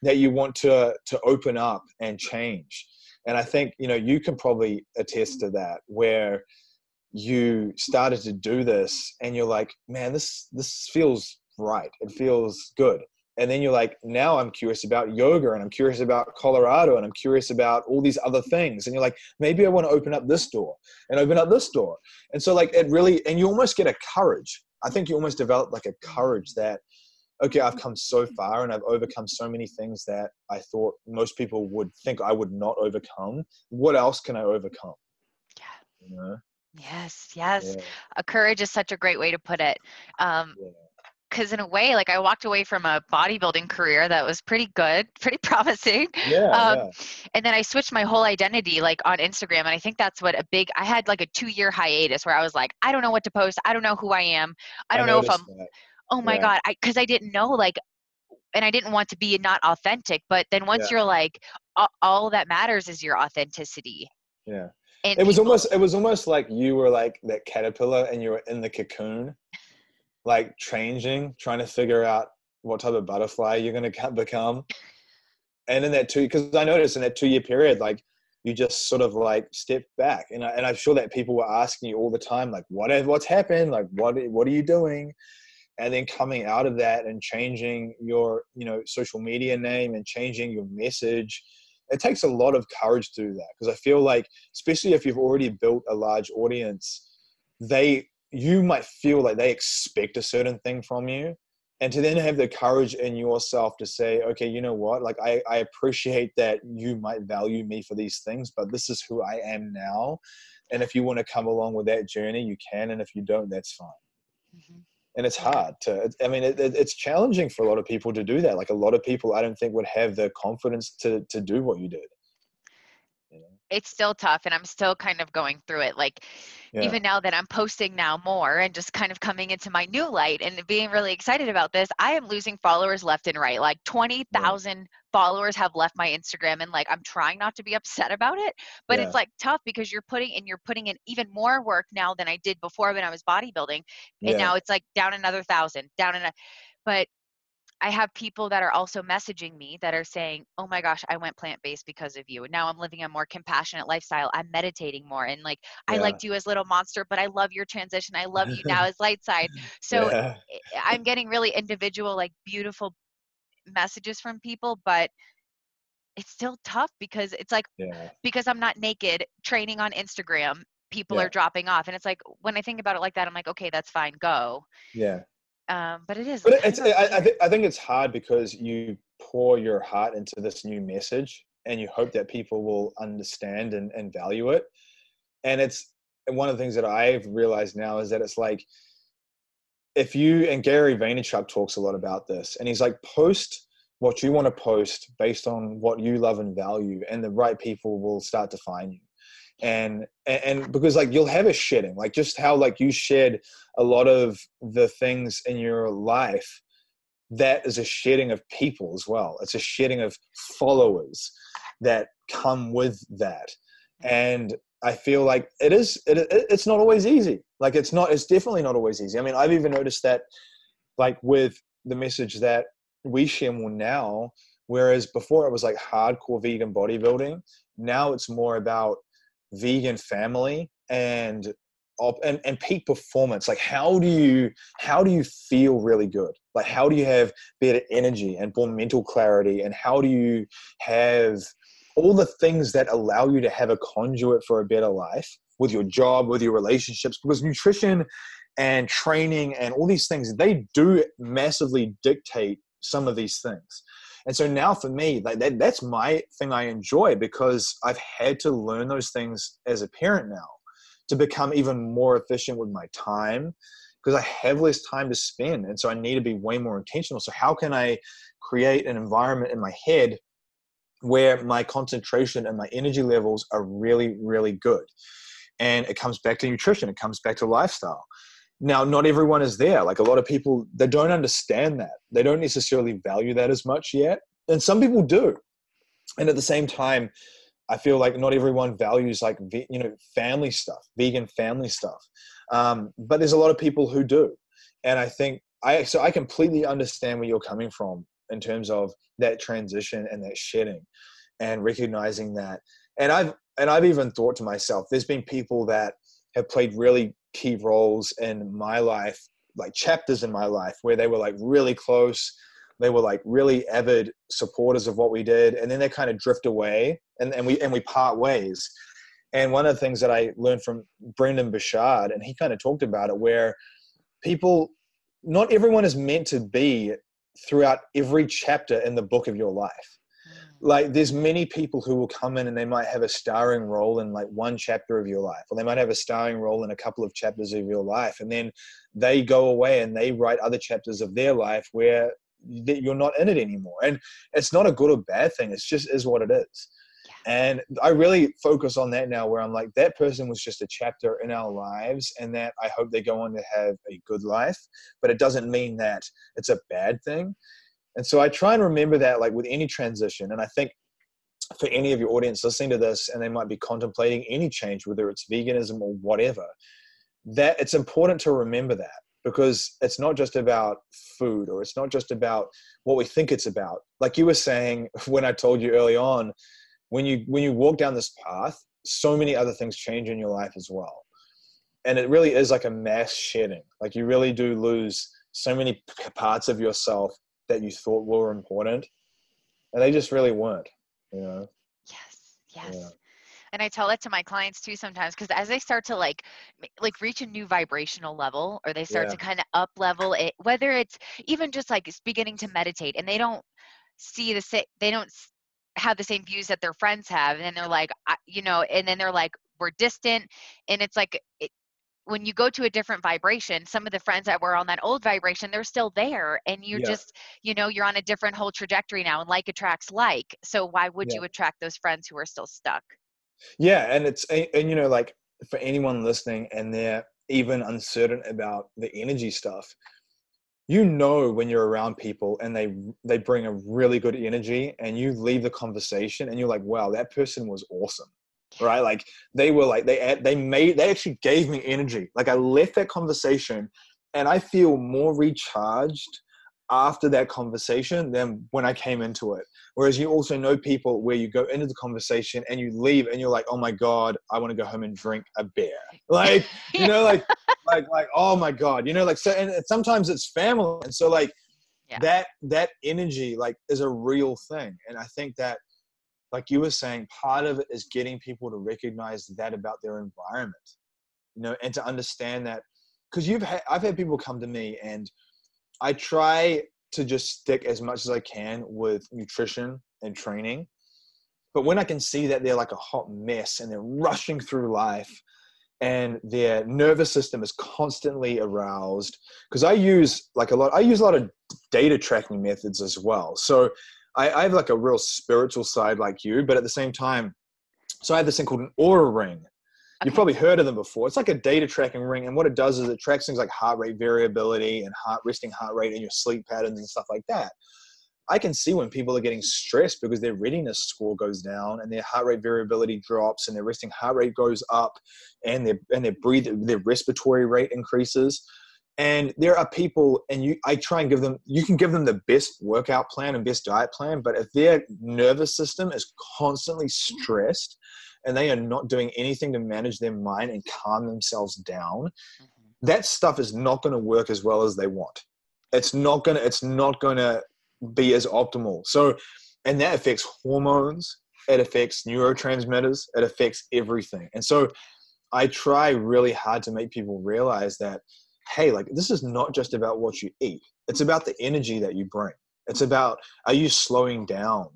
that you want to open up and change. And I think, you know, you can probably attest to that where you started to do this and you're like, man, this feels right. It feels good. And then you're like, now I'm curious about yoga and I'm curious about Colorado and I'm curious about all these other things. And you're like, maybe I want to open up this door and open up this door. And so like it really, and you almost get a courage. I think you almost develop like a courage that, okay, I've come so far and I've overcome so many things that I thought most people would think I would not overcome. What else can I overcome? Yeah. You know? Yes. Yes. Yeah. A courage is such a great way to put it. Yeah. Because in a way, like I walked away from a bodybuilding career that was pretty good, pretty promising. Yeah, yeah. And then I switched my whole identity like on Instagram. And I think that's what I had like a 2-year hiatus where I was like, I don't know what to post. I don't know who I am. I don't know if I'm, oh my God. Because I didn't know like, and I didn't want to be not authentic. But then once you're like, all that matters is your authenticity. Yeah. And it was almost like you were like that caterpillar and you were in the cocoon. Like trying to figure out what type of butterfly you're going to become. And in that because I noticed in that 2-year period, like you just sort of like stepped back. And I'm sure that people were asking you all the time, like, what's happened? Like, what are you doing? And then coming out of that and changing your, you know, social media name and changing your message. It takes a lot of courage to do that. Because I feel like, especially if you've already built a large audience, you might feel like they expect a certain thing from you, and to then have the courage in yourself to say, okay, you know what? Like I appreciate that you might value me for these things, but this is who I am now. And if you want to come along with that journey, you can. And if you don't, that's fine. Mm-hmm. And it's hard it's challenging for a lot of people to do that. Like a lot of people, I don't think would have the confidence to do what you did. It's still tough and I'm still kind of going through it. Like even now that I'm posting now more and just kind of coming into my new light and being really excited about this, I am losing followers left and right. Like 20,000 followers have left my Instagram and like, I'm trying not to be upset about it, but it's like tough because you're putting in even more work now than I did before when I was bodybuilding. And now it's like down another 1,000, but I have people that are also messaging me that are saying, oh my gosh, I went plant-based because of you. And now I'm living a more compassionate lifestyle. I'm meditating more. And like, yeah. I liked you as Little Monster, but I love your transition. I love you now as Light Side. So yeah. I'm getting really individual, like beautiful messages from people, but it's still tough because it's like, yeah. because I'm not naked training on Instagram, people yeah. are dropping off. And it's like, when I think about it like that, I'm like, okay, that's fine. Go. Yeah. But it is. But it's, I think it's hard because you pour your heart into this new message and you hope that people will understand and value it. And it's one of the things that I've realized now is that it's like, if you, and Gary Vaynerchuk talks a lot about this, and he's like, post what you want to post based on what you love and value, and the right people will start to find you. And because like you'll have a shedding, like just how like you shed a lot of the things in your life, that is a shedding of people as well. It's a shedding of followers that come with that. And I feel like it's not always easy. Like it's definitely not always easy. I mean, I've even noticed that like with the message that we share more now, whereas before it was like hardcore vegan bodybuilding. Now it's more about vegan family and peak performance. Like how do you feel really good? Like how do you have better energy and more mental clarity, and how do you have all the things that allow you to have a conduit for a better life with your job, with your relationships? Because nutrition and training and all these things, they do massively dictate some of these things. And so now for me, like that's my thing I enjoy, because I've had to learn those things as a parent now to become even more efficient with my time, because I have less time to spend. And so I need to be way more intentional. So how can I create an environment in my head where my concentration and my energy levels are really, really good? And it comes back to nutrition. It comes back to lifestyle. Now, not everyone is there. Like a lot of people, they don't understand that. They don't necessarily value that as much yet. And some people do. And at the same time, I feel like not everyone values like, you know, family stuff, vegan family stuff. But there's a lot of people who do. And I think so I completely understand where you're coming from in terms of that transition and that shedding and recognizing that. And I've even thought to myself, there's been people that have played really key roles in my life, like chapters in my life where they were like really close. They were like really avid supporters of what we did. And then they kind of drift away and we part ways. And one of the things that I learned from Brendan Burchard, and he kind of talked about it, where people, not everyone is meant to be throughout every chapter in the book of your life. Like there's many people who will come in and they might have a starring role in like one chapter of your life, or they might have a starring role in a couple of chapters of your life. And then they go away and they write other chapters of their life where you're not in it anymore. And it's not a good or bad thing. It's just is what it is. And I really focus on that now, where I'm like, that person was just a chapter in our lives, and that I hope they go on to have a good life, but it doesn't mean that it's a bad thing. And so I try and remember that like with any transition. And I think for any of your audience listening to this, and they might be contemplating any change, whether it's veganism or whatever, that it's important to remember that, because it's not just about food, or it's not just about what we think it's about. Like you were saying, when I told you early on, when you walk down this path, so many other things change in your life as well. And it really is like a mass shedding. Like you really do lose so many parts of yourself that you thought were important, and they just really weren't, you know? Yes. Yeah. And I tell it to my clients too sometimes, because as they start to like reach a new vibrational level, or they start to kind of up level it, whether it's even just like it's beginning to meditate, and they don't see they don't have the same views that their friends have. And then they're like, you know, and then they're like, we're distant. And it's like, when you go to a different vibration, some of the friends that were on that old vibration, they're still there, and you just, you know, you're on a different whole trajectory now, and like attracts like. So why would you attract those friends who are still stuck? Yeah. And you know, like for anyone listening and they're even uncertain about the energy stuff, you know, when you're around people and they bring a really good energy, and you leave the conversation and you're like, wow, that person was awesome. Right? Like they were like, they actually gave me energy. Like I left that conversation and I feel more recharged after that conversation than when I came into it. Whereas you also know people where you go into the conversation and you leave and you're like, oh my God, I want to go home and drink a beer. Like, you know, like, oh my God, you know, like, so, and sometimes it's family. And so like that energy, like, is a real thing. And I think that, like you were saying, part of it is getting people to recognize that about their environment, you know, and to understand that, because I've had people come to me, and I try to just stick as much as I can with nutrition and training. But when I can see that they're like a hot mess and they're rushing through life and their nervous system is constantly aroused, because I use a lot of data tracking methods as well. So I have like a real spiritual side like you, but at the same time, so I have this thing called an Aura Ring. Okay. You've probably heard of them before. It's like a data tracking ring. And what it does is it tracks things like heart rate variability and resting heart rate and your sleep patterns and stuff like that. I can see when people are getting stressed because their readiness score goes down and their heart rate variability drops and their resting heart rate goes up and their respiratory rate increases. And there are people, and I try and give them, you can give them the best workout plan and best diet plan, but if their nervous system is constantly stressed and they are not doing anything to manage their mind and calm themselves down, that stuff is not going to work as well as they want. It's not going to be as optimal. So, and that affects hormones, it affects neurotransmitters, it affects everything. And so I try really hard to make people realize that, hey, like, this is not just about what you eat. It's about the energy that you bring. It's about, are you slowing down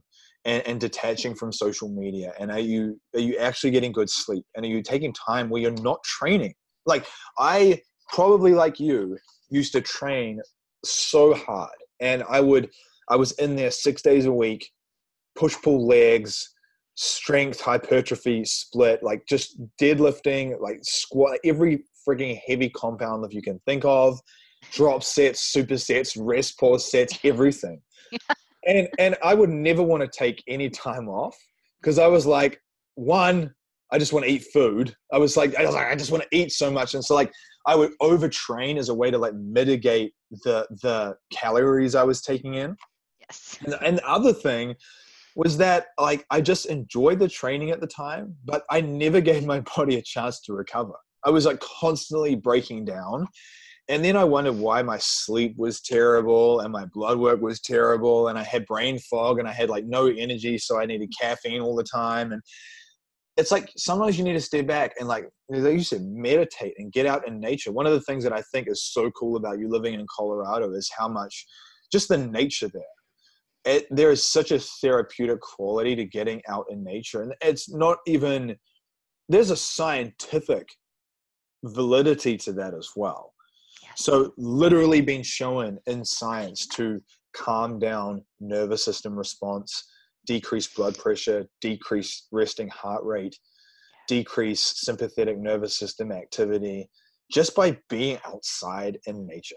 and detaching from social media? And are you actually getting good sleep? And are you taking time where you're not training? Like, I probably, like you, used to train so hard. And I was in there 6 days a week, push-pull legs, strength, hypertrophy, split, like just deadlifting, like squat, every freaking heavy compound that you can think of, drop sets, supersets, rest pause sets, everything. And I would never want to take any time off, because I was like, one, I just want to eat food. I was like, I just want to eat so much. And so like I would overtrain as a way to like mitigate the calories I was taking in. Yes. And the other thing was that like I just enjoyed the training at the time, but I never gave my body a chance to recover. I was like constantly breaking down. And then I wondered why my sleep was terrible and my blood work was terrible and I had brain fog and I had like no energy. So I needed caffeine all the time. And it's like, sometimes you need to step back and, like you said, meditate and get out in nature. One of the things that I think is so cool about you living in Colorado is how much just the nature there. There is such a therapeutic quality to getting out in nature. And it's not even, there's a scientific validity to that as well. Yes. So literally being shown in science to calm down nervous system response, decrease blood pressure, decrease resting heart rate, decrease sympathetic nervous system activity, just by being outside in nature.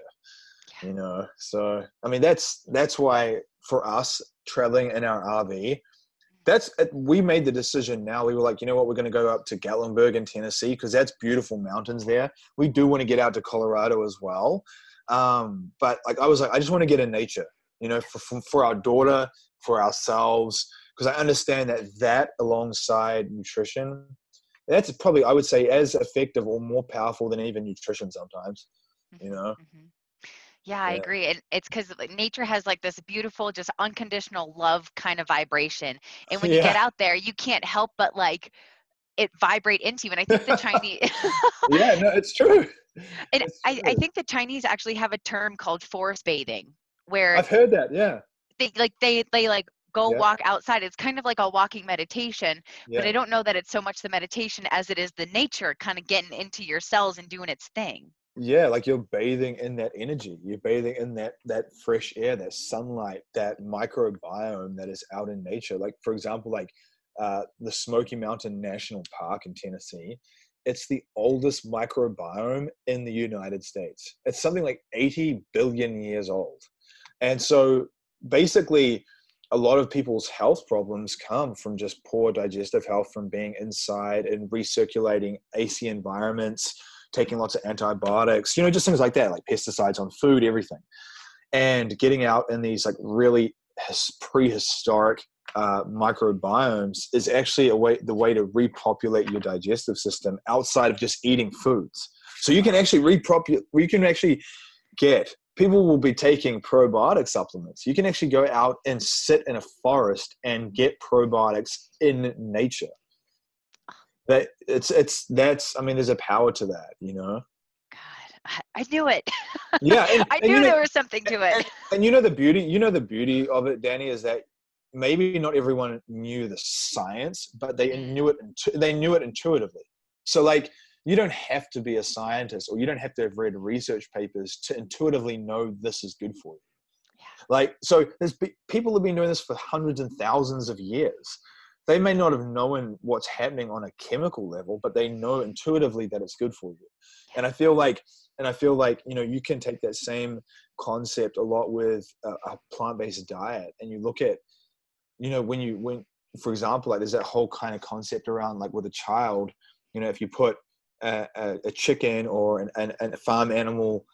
Yeah. You know, so I mean that's why for us traveling in our RV, we made the decision now. We were like, you know what, we're going to go up to Gatlinburg in Tennessee because that's beautiful mountains there. We do want to get out to Colorado as well. But like, I was like, I just want to get in nature, you know, for our daughter, for ourselves, because I understand that alongside nutrition, that's probably, I would say, as effective or more powerful than even nutrition sometimes, you know? Mm-hmm. Yeah, I agree. And it's because nature has like this beautiful, just unconditional love kind of vibration. And when you get out there, you can't help but like it vibrate into you. And I think the Chinese... Yeah, no, it's true. And it's true. I think the Chinese actually have a term called forest bathing, where... I've heard that, yeah. They go walk outside. It's kind of like a walking meditation, but I don't know that it's so much the meditation as it is the nature kind of getting into your cells and doing its thing. Yeah, like you're bathing in that energy. You're bathing in that fresh air, that sunlight, that microbiome that is out in nature. Like, for example, like the Smoky Mountain National Park in Tennessee, it's the oldest microbiome in the United States. It's something like 80 billion years old. And so basically a lot of people's health problems come from just poor digestive health, from being inside and recirculating AC environments, taking lots of antibiotics, you know, just things like that, like pesticides on food, everything. and getting out in these like really prehistoric microbiomes is actually a way, the way to repopulate your digestive system outside of just eating foods. So you can actually repopulate, you can actually get, people will be taking probiotic supplements. You can actually go out and sit in a forest and get probiotics in nature. That it's, that's, I mean, there's a power to that, you know? God, I knew it. Yeah. And, I knew there was something to it. And you know, the beauty of it, Danny, is that maybe not everyone knew the science, but they knew it. They knew it intuitively. So like, you don't have to be a scientist or you don't have to have read research papers to intuitively know this is good for you. Yeah. Like, so there's people have been doing this for hundreds and thousands of years. They may not have known what's happening on a chemical level, but they know intuitively that it's good for you. And I feel like, you know, you can take that same concept a lot with a plant-based diet. And you look at, you know, when, for example, like there's that whole kind of concept around like with a child, you know, if you put a chicken or a farm animal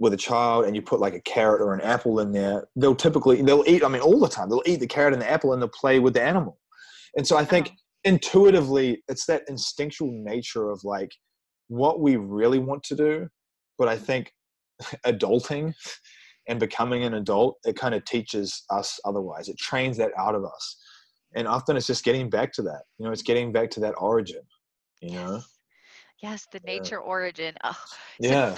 with a child and you put like a carrot or an apple in there, they'll eat, I mean, all the time, they'll eat the carrot and the apple and they'll play with the animal. And so I think intuitively it's that instinctual nature of like what we really want to do. But I think adulting and becoming an adult, it kind of teaches us otherwise. It trains that out of us. And often it's just getting back to that, you know, it's getting back to that origin, you know? Yes, the nature origin. Oh. So yeah.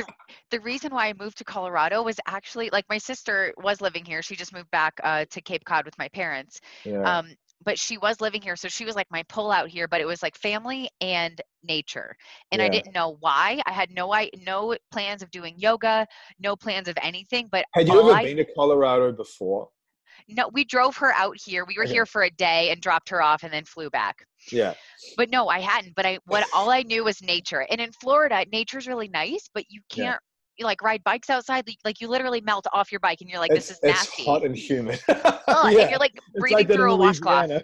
The reason why I moved to Colorado was actually like my sister was living here. She just moved back to Cape Cod with my parents. Yeah. But she was living here. So she was like my pull out here, but it was like family and nature. And yeah. I didn't know why. I had no plans of doing yoga, no plans of anything. But had you ever been to Colorado before? No, we drove her out here. We were here for a day and dropped her off and then flew back. Yeah. But no, I hadn't. But all I knew was nature. And in Florida, nature's really nice, but you can't you like ride bikes outside. Like you literally melt off your bike and you're like, this is nasty. It's hot and humid. And you're like breathing like through a washcloth.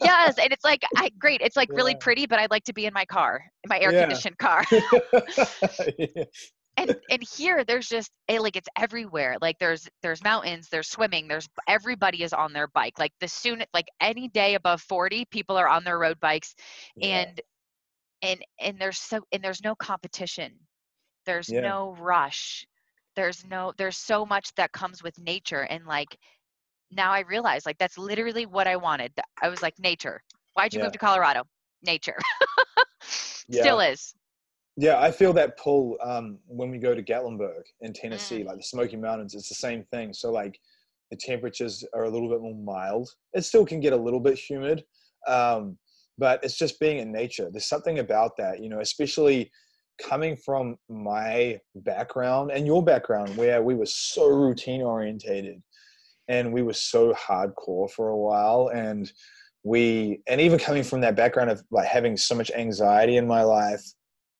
Yes. And it's like, great. It's like really pretty, but I'd like to be in my car, in my air conditioned car. Yeah. And here there's just like, it's everywhere. Like there's mountains, there's swimming, everybody is on their bike. Like any day above 40, people are on their road bikes and there's no competition. There's no rush. There's so much that comes with nature. And like, now I realize like, that's literally what I wanted. I was like, nature, why'd you move to Colorado? Nature still is. Yeah, I feel that pull when we go to Gatlinburg in Tennessee, like the Smoky Mountains, it's the same thing. So like the temperatures are a little bit more mild. It still can get a little bit humid, but it's just being in nature. There's something about that, you know, especially coming from my background and your background where we were so routine orientated and we were so hardcore for a while. And even coming from that background of like having so much anxiety in my life,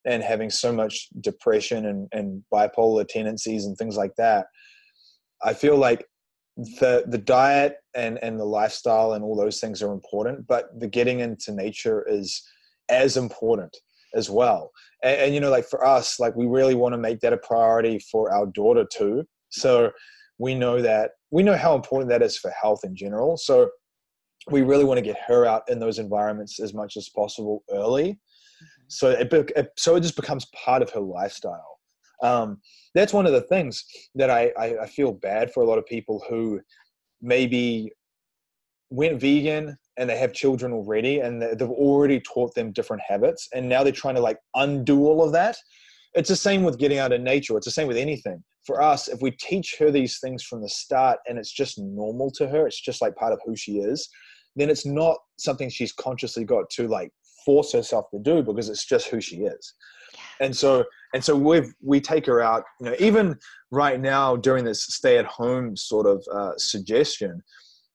and having so much depression and bipolar tendencies and things like that, I feel like the diet and the lifestyle and all those things are important, but the getting into nature is as important as well. And you know, like for us, like we really want to make that a priority for our daughter too. So we know how important that is for health in general. So we really want to get her out in those environments as much as possible early. So it just becomes part of her lifestyle. That's one of the things that I feel bad for a lot of people who maybe went vegan and they have children already and they've already taught them different habits. And now they're trying to like undo all of that. It's the same with getting out in nature. It's the same with anything. For us, if we teach her these things from the start and it's just normal to her, it's just like part of who she is, then it's not something she's consciously got to like force herself to do, because it's just who she is. And so we take her out, you know, even right now during this stay at home sort of suggestion,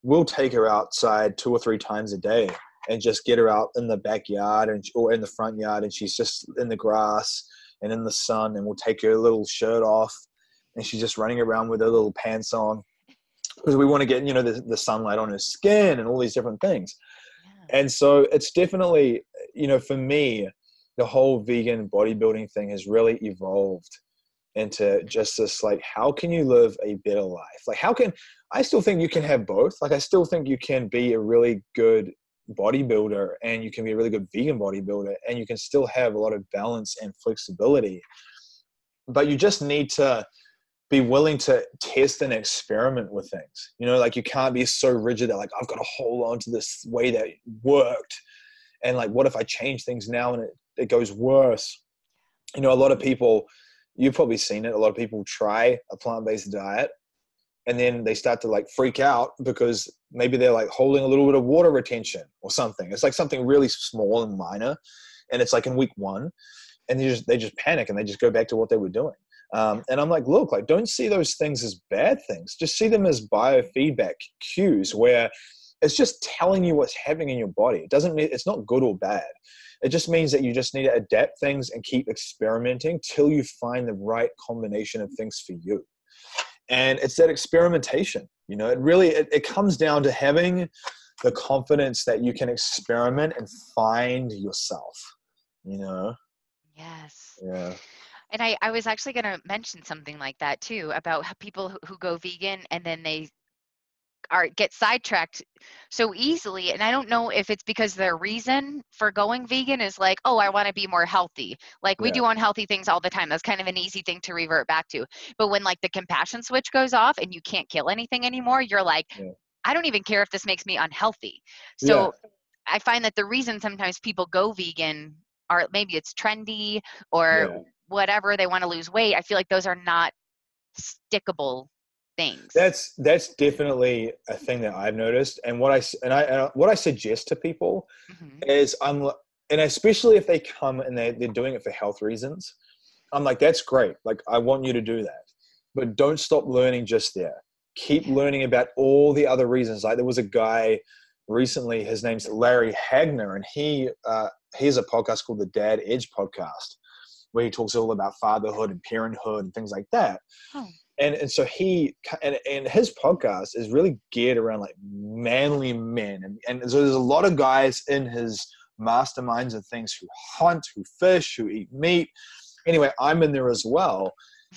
we'll take her outside 2 or 3 times a day and just get her out in the backyard or in the front yard. And she's just in the grass and in the sun, and we'll take her little shirt off and she's just running around with her little pants on, because we want to get, you know, the sunlight on her skin and all these different things. And so it's definitely, you know, for me, the whole vegan bodybuilding thing has really evolved into just this, like, how can you live a better life? Like, how can, I still think you can have both. Like, I still think you can be a really good bodybuilder and you can be a really good vegan bodybuilder and you can still have a lot of balance and flexibility, but you just need to be willing to test and experiment with things. You know, like, you can't be so rigid that, like, I've got to hold on to this way that worked. And, like, what if I change things now and it goes worse? You know, a lot of people, you've probably seen it. A lot of people try a plant-based diet and then they start to, like, freak out because maybe they're, like, holding a little bit of water retention or something. It's like something really small and minor. And it's like in week one, and they just panic and they just go back to what they were doing. And I'm like, look, like, don't see those things as bad things. Just see them as biofeedback cues where it's just telling you what's happening in your body. It doesn't mean it's not good or bad. It just means that you just need to adapt things and keep experimenting till you find the right combination of things for you. And it's that experimentation, you know, it really comes down to having the confidence that you can experiment and find yourself, you know? Yes. Yeah. And I was actually going to mention something like that too, about people who go vegan and then they get sidetracked so easily. And I don't know if it's because their reason for going vegan is like, oh, I want to be more healthy. Like, we do unhealthy things all the time. That's kind of an easy thing to revert back to. But when, like, the compassion switch goes off and you can't kill anything anymore, you're like, I don't even care if this makes me unhealthy. So I find that the reason sometimes people go vegan are maybe it's trendy or whatever, they want to lose weight. I feel like those are not stickable things. That's definitely a thing that I've noticed. And what I suggest to people is and especially if they come and they're doing it for health reasons, I'm like, that's great. Like, I want you to do that, but don't stop learning just there. Keep learning about all the other reasons. Like, there was a guy recently, his name's Larry Hagner, and he has a podcast called the Dad Edge Podcast, where he talks all about fatherhood and parenthood and things like that. And so he and his podcast is really geared around, like, manly men. And so there's a lot of guys in his masterminds and things who hunt, who fish, who eat meat. Anyway, I'm in there as well.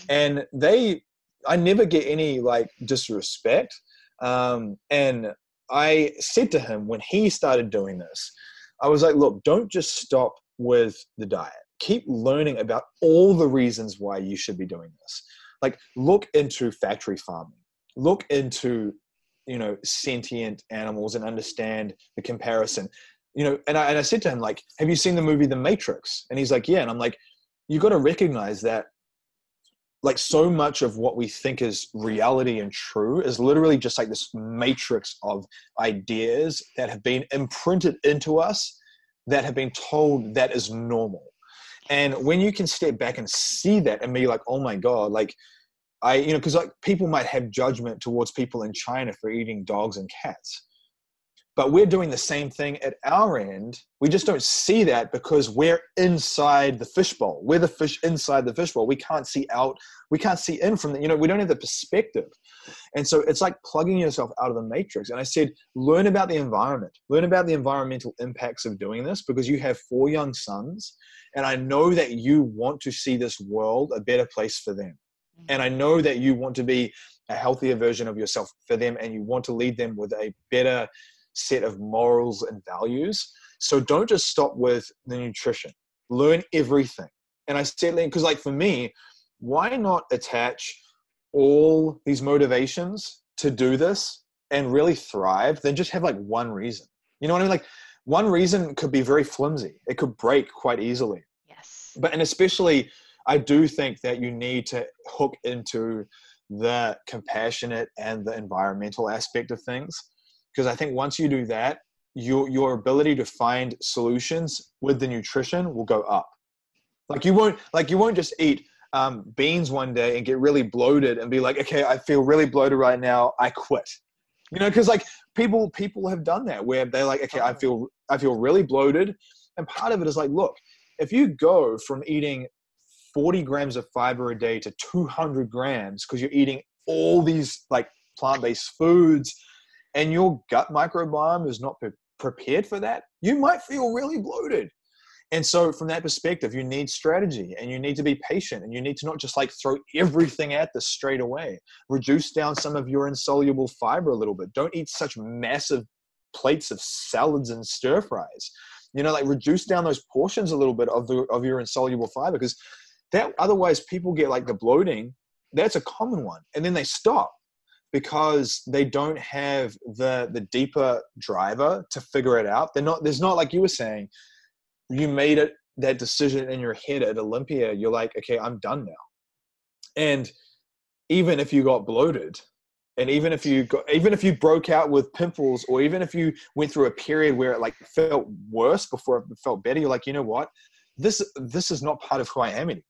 And I never get any, like, disrespect. And I said to him when he started doing this, I was like, look, don't just stop with the diet. Keep learning about all the reasons why you should be doing this. Like, look into factory farming, look into, you know, sentient animals and understand the comparison, you know. And I said to him, like, have you seen the movie The Matrix? And he's like, yeah. And I'm like, you got to recognize that, like, so much of what we think is reality and true is literally just like this matrix of ideas that have been imprinted into us, that have been told that is normal. And when you can step back and see that and be like, oh my God, like, you know, because, like, people might have judgment towards people in China for eating dogs and cats, but we're doing the same thing at our end. We just don't see that because we're inside the fishbowl. We're the fish inside the fishbowl. We can't see out. We can't see in from the, you know, we don't have the perspective. And so it's like plugging yourself out of the matrix. And I said, learn about the environment, learn about the environmental impacts of doing this, because you have 4 young sons. And I know that you want to see this world a better place for them. And I know that you want to be a healthier version of yourself for them. And you want to lead them with a better set of morals and values. So don't just stop with the nutrition, learn everything. And I said, because, like, for me, why not attach all these motivations to do this and really thrive, then just have, like, one reason. You know what I mean? Like, one reason could be very flimsy. It could break quite easily. Yes. But, and especially, I do think that you need to hook into the compassionate and the environmental aspect of things. Because I think once you do that, your ability to find solutions with the nutrition will go up. Like, you won't just eat beans one day and get really bloated and be like, okay, I feel really bloated right now, I quit. You know, because, like, people have done that, where they're like, okay, I feel really bloated. And part of it is like, look, if you go from eating 40 grams of fiber a day to 200 grams, because you're eating all these, like, plant-based foods, and your gut microbiome is not prepared for that, you might feel really bloated. And so from that perspective, you need strategy and you need to be patient and you need to not just like throw everything at this straight away. Reduce down some of your insoluble fiber a little bit. Don't eat such massive plates of salads and stir fries. You know, like reduce down those portions a little bit of your insoluble fiber, because that otherwise people get like the bloating. That's a common one. And then they stop because they don't have the deeper driver to figure it out. They're not, there's not, like you were saying, you made it, that decision in your head at Olympia. You're like, okay, I'm done now. And even if you got bloated, and even if you broke out with pimples, or even if you went through a period where it like felt worse before it felt better, you're like, you know what, this is not part of who I am anymore.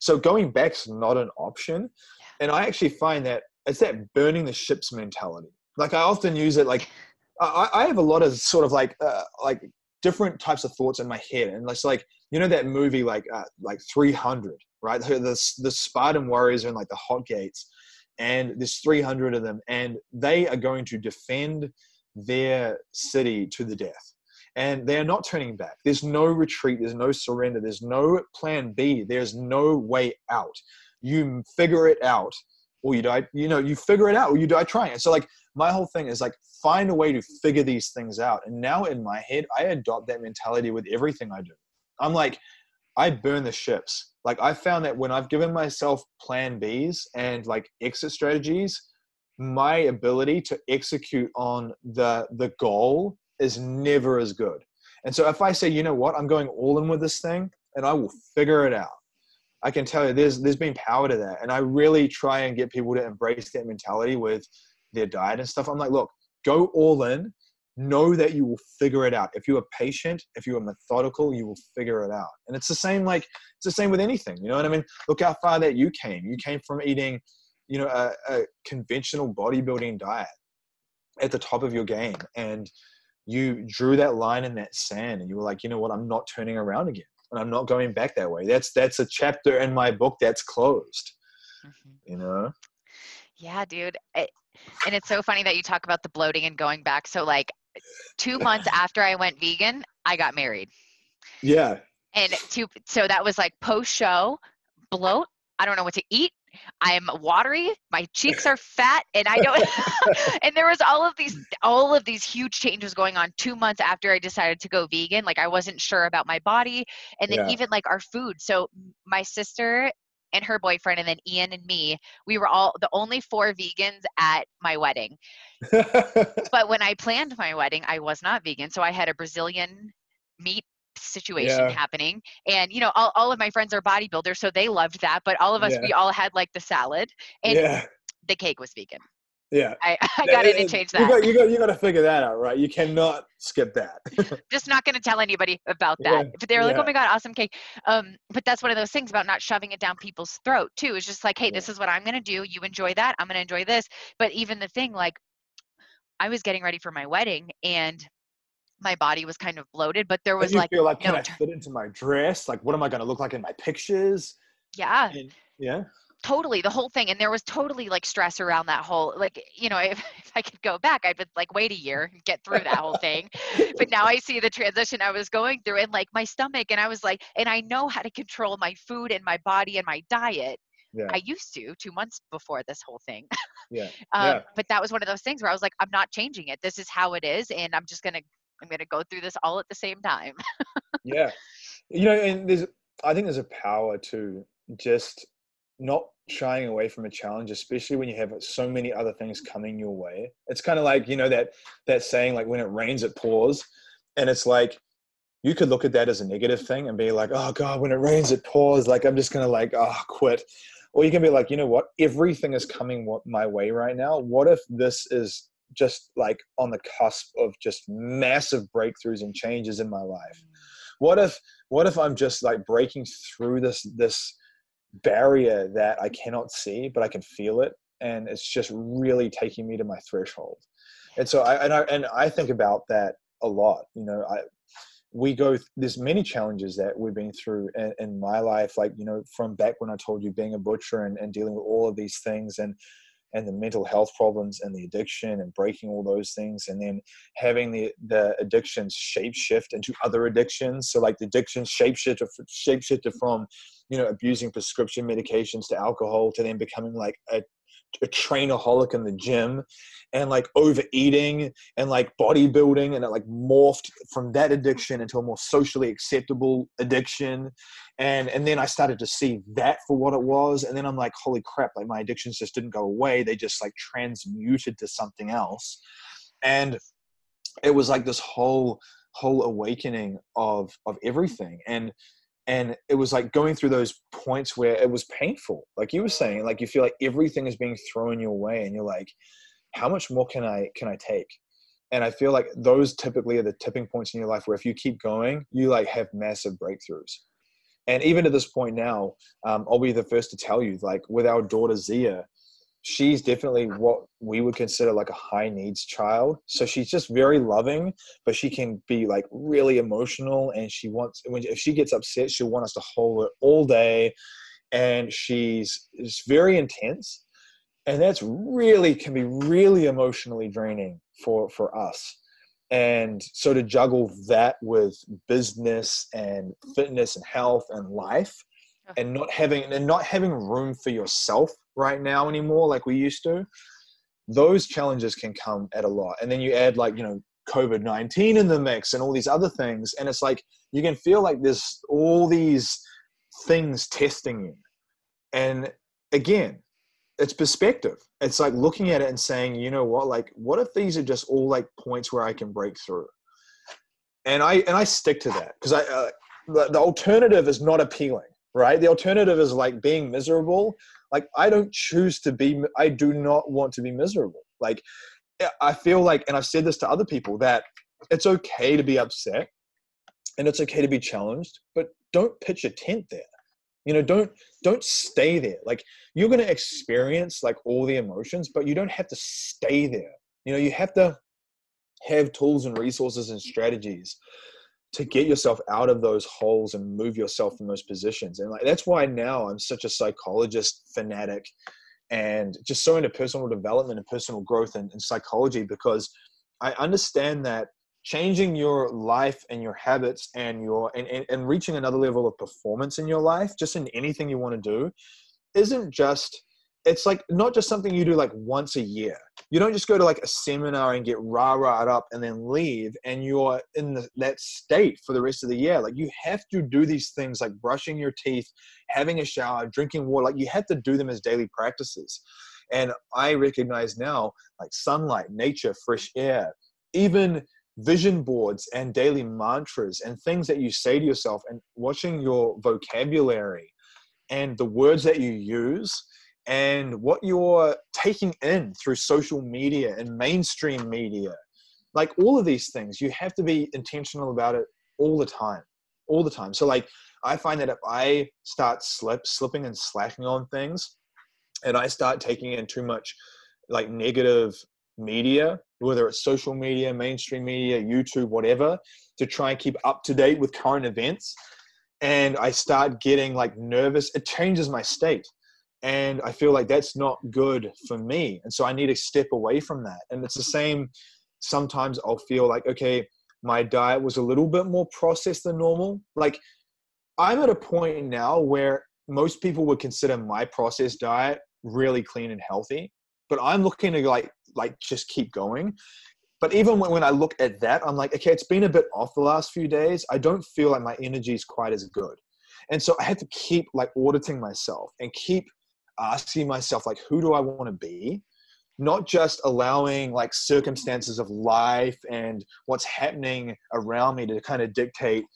So going back's not an option. And I actually find that it's that burning the ships mentality. Like I often use it, like I have a lot of sort of like different types of thoughts in my head. And it's like, you know, that movie, like 300, right? The Spartan warriors are in like the hot gates, and there's 300 of them, and they are going to defend their city to the death. And they're not turning back. There's no retreat. There's no surrender. There's no plan B. There's no way out. You figure it out or you die, you know, you figure it out or you die trying. And so like, my whole thing is like, find a way to figure these things out. And now in my head, I adopt that mentality with everything I do. I'm like, I burn the ships. Like I found that when I've given myself plan Bs and like exit strategies, my ability to execute on the goal is never as good. And so if I say, you know what, I'm going all in with this thing and I will figure it out. I can tell you there's been power to that. And I really try and get people to embrace that mentality with their diet and stuff. I'm like, look, go all in, know that you will figure it out. If you are patient, if you are methodical, you will figure it out. And it's the same, like it's the same with anything. You know what I mean? Look how far that you came. You came from eating, you know, a conventional bodybuilding diet at the top of your game. And you drew that line in that sand and you were like, you know what? I'm not turning around again. And I'm not going back that way. That's a chapter in my book that's closed, you know? Yeah, dude. And it's so funny that you talk about the bloating and going back. So like 2 months after I went vegan, I got married. Yeah. And so that was like post show bloat. I don't know what to eat. I'm watery. My cheeks are fat. And I don't, and there was all of these huge changes going on 2 months after I decided to go vegan. Like I wasn't sure about my body, and then even like our food. So my sister and her boyfriend, and then Ian and me, we were all the only four vegans at my wedding. But when I planned my wedding, I was not vegan. So I had a Brazilian meat situation happening. And, you know, all of my friends are bodybuilders, so they loved that. But all of us, we all had like the salad, and the cake was vegan. Yeah. I got in and changed that. You got to figure that out, right? You cannot skip that. Just not going to tell anybody about that. Yeah. But they were like, oh my God, awesome cake. But that's one of those things about not shoving it down people's throat too. It's just like, hey, this is what I'm going to do. You enjoy that. I'm going to enjoy this. But even the thing, like I was getting ready for my wedding and my body was kind of bloated, but there was like, can I fit into my dress? Like, what am I going to look like in my pictures? Yeah. And, yeah. Totally. The whole thing. And there was totally like stress around that whole, like, you know, if I could go back, I'd like wait a year and get through that whole thing. But now I see the transition I was going through and like my stomach, and I was like, and I know how to control my food and my body and my diet. Yeah. I used to 2 months before this whole thing. But that was one of those things where I was like, I'm not changing it. This is how it is. And I'm just going to go through this all at the same time. Yeah. You know, and I think there's a power to just not shying away from a challenge, especially when you have so many other things coming your way. It's kind of like, you know, that saying, like when it rains, it pours. And it's like, you could look at that as a negative thing and be like, oh God, when it rains, it pours. Like, I'm just going to like, oh, quit. Or you can be like, you know what? Everything is coming my way right now. What if this is just like on the cusp of just massive breakthroughs and changes in my life? What if I'm just like breaking through this barrier that I cannot see, but I can feel it, and it's just really taking me to my threshold? And so I think about that a lot. You know, there's many challenges that we've been through in my life, like, you know, from back when I told you, being a butcher and dealing with all of these things, and and the mental health problems and the addiction and breaking all those things, and then having the addictions shape shift into other addictions. So like the addictions shape shifted from, you know, abusing prescription medications to alcohol to then becoming like a trainaholic in the gym, and like overeating and like bodybuilding, and it like morphed from that addiction into a more socially acceptable addiction. And then I started to see that for what it was. And then I'm like, holy crap, like my addictions just didn't go away. They just like transmuted to something else. And it was like this whole awakening of everything. And it was like going through those points where it was painful. Like you were saying, like you feel like everything is being thrown your way and you're like, how much more can I take? And I feel like those typically are the tipping points in your life where if you keep going, you like have massive breakthroughs. And even to this point now, I'll be the first to tell you, like with our daughter Zia, she's definitely what we would consider like a high needs child. So she's just very loving, but she can be like really emotional, and she wants, if she gets upset, she'll want us to hold her all day. And it's very intense, and that's really, can be really emotionally draining for us. And so to juggle that with business and fitness and health and life, and not having room for yourself right now anymore like we used to, those challenges can come at a lot. And then you add like, you know, COVID-19 in the mix and all these other things, and it's like you can feel like there's all these things testing you. And again, it's perspective. It's like looking at it and saying, you know what, like what if these are just all like points where I can break through? And I stick to that, because the alternative is not appealing, right? The alternative is like being miserable. Like I do not want to be miserable. Like I feel like, and I've said this to other people, that it's okay to be upset and it's okay to be challenged, but don't pitch a tent there. You know, don't stay there. Like you're going to experience like all the emotions, but you don't have to stay there. You know, you have to have tools and resources and strategies to get yourself out of those holes and move yourself from those positions. And like, that's why now I'm such a psychologist fanatic and just so into personal development and personal growth and psychology, because I understand that changing your life and your habits and and reaching another level of performance in your life, just in anything you want to do, it's like not just something you do like once a year. You don't just go to like a seminar and get rah-rah'd up and then leave and you're in that state for the rest of the year. Like you have to do these things like brushing your teeth, having a shower, drinking water. Like you have to do them as daily practices. And I recognize now like sunlight, nature, fresh air, even vision boards and daily mantras and things that you say to yourself and watching your vocabulary and the words that you use and what you're taking in through social media and mainstream media. Like all of these things, you have to be intentional about it all the time. So like, I find that if I start slipping and slacking on things, and I start taking in too much like negative media, whether it's social media, mainstream media, YouTube, whatever, to try and keep up to date with current events, and I start getting like nervous, it changes my state. And I feel like that's not good for me. And so I need to step away from that. And it's the same. Sometimes I'll feel like, okay, my diet was a little bit more processed than normal. Like I'm at a point now where most people would consider my processed diet really clean and healthy, but I'm looking to like just keep going. But even when I look at that, I'm like, okay, it's been a bit off the last few days. I don't feel like my energy is quite as good. And so I have to keep like auditing myself and keep asking myself, like, who do I want to be? Not just allowing like circumstances of life and what's happening around me to kind of dictate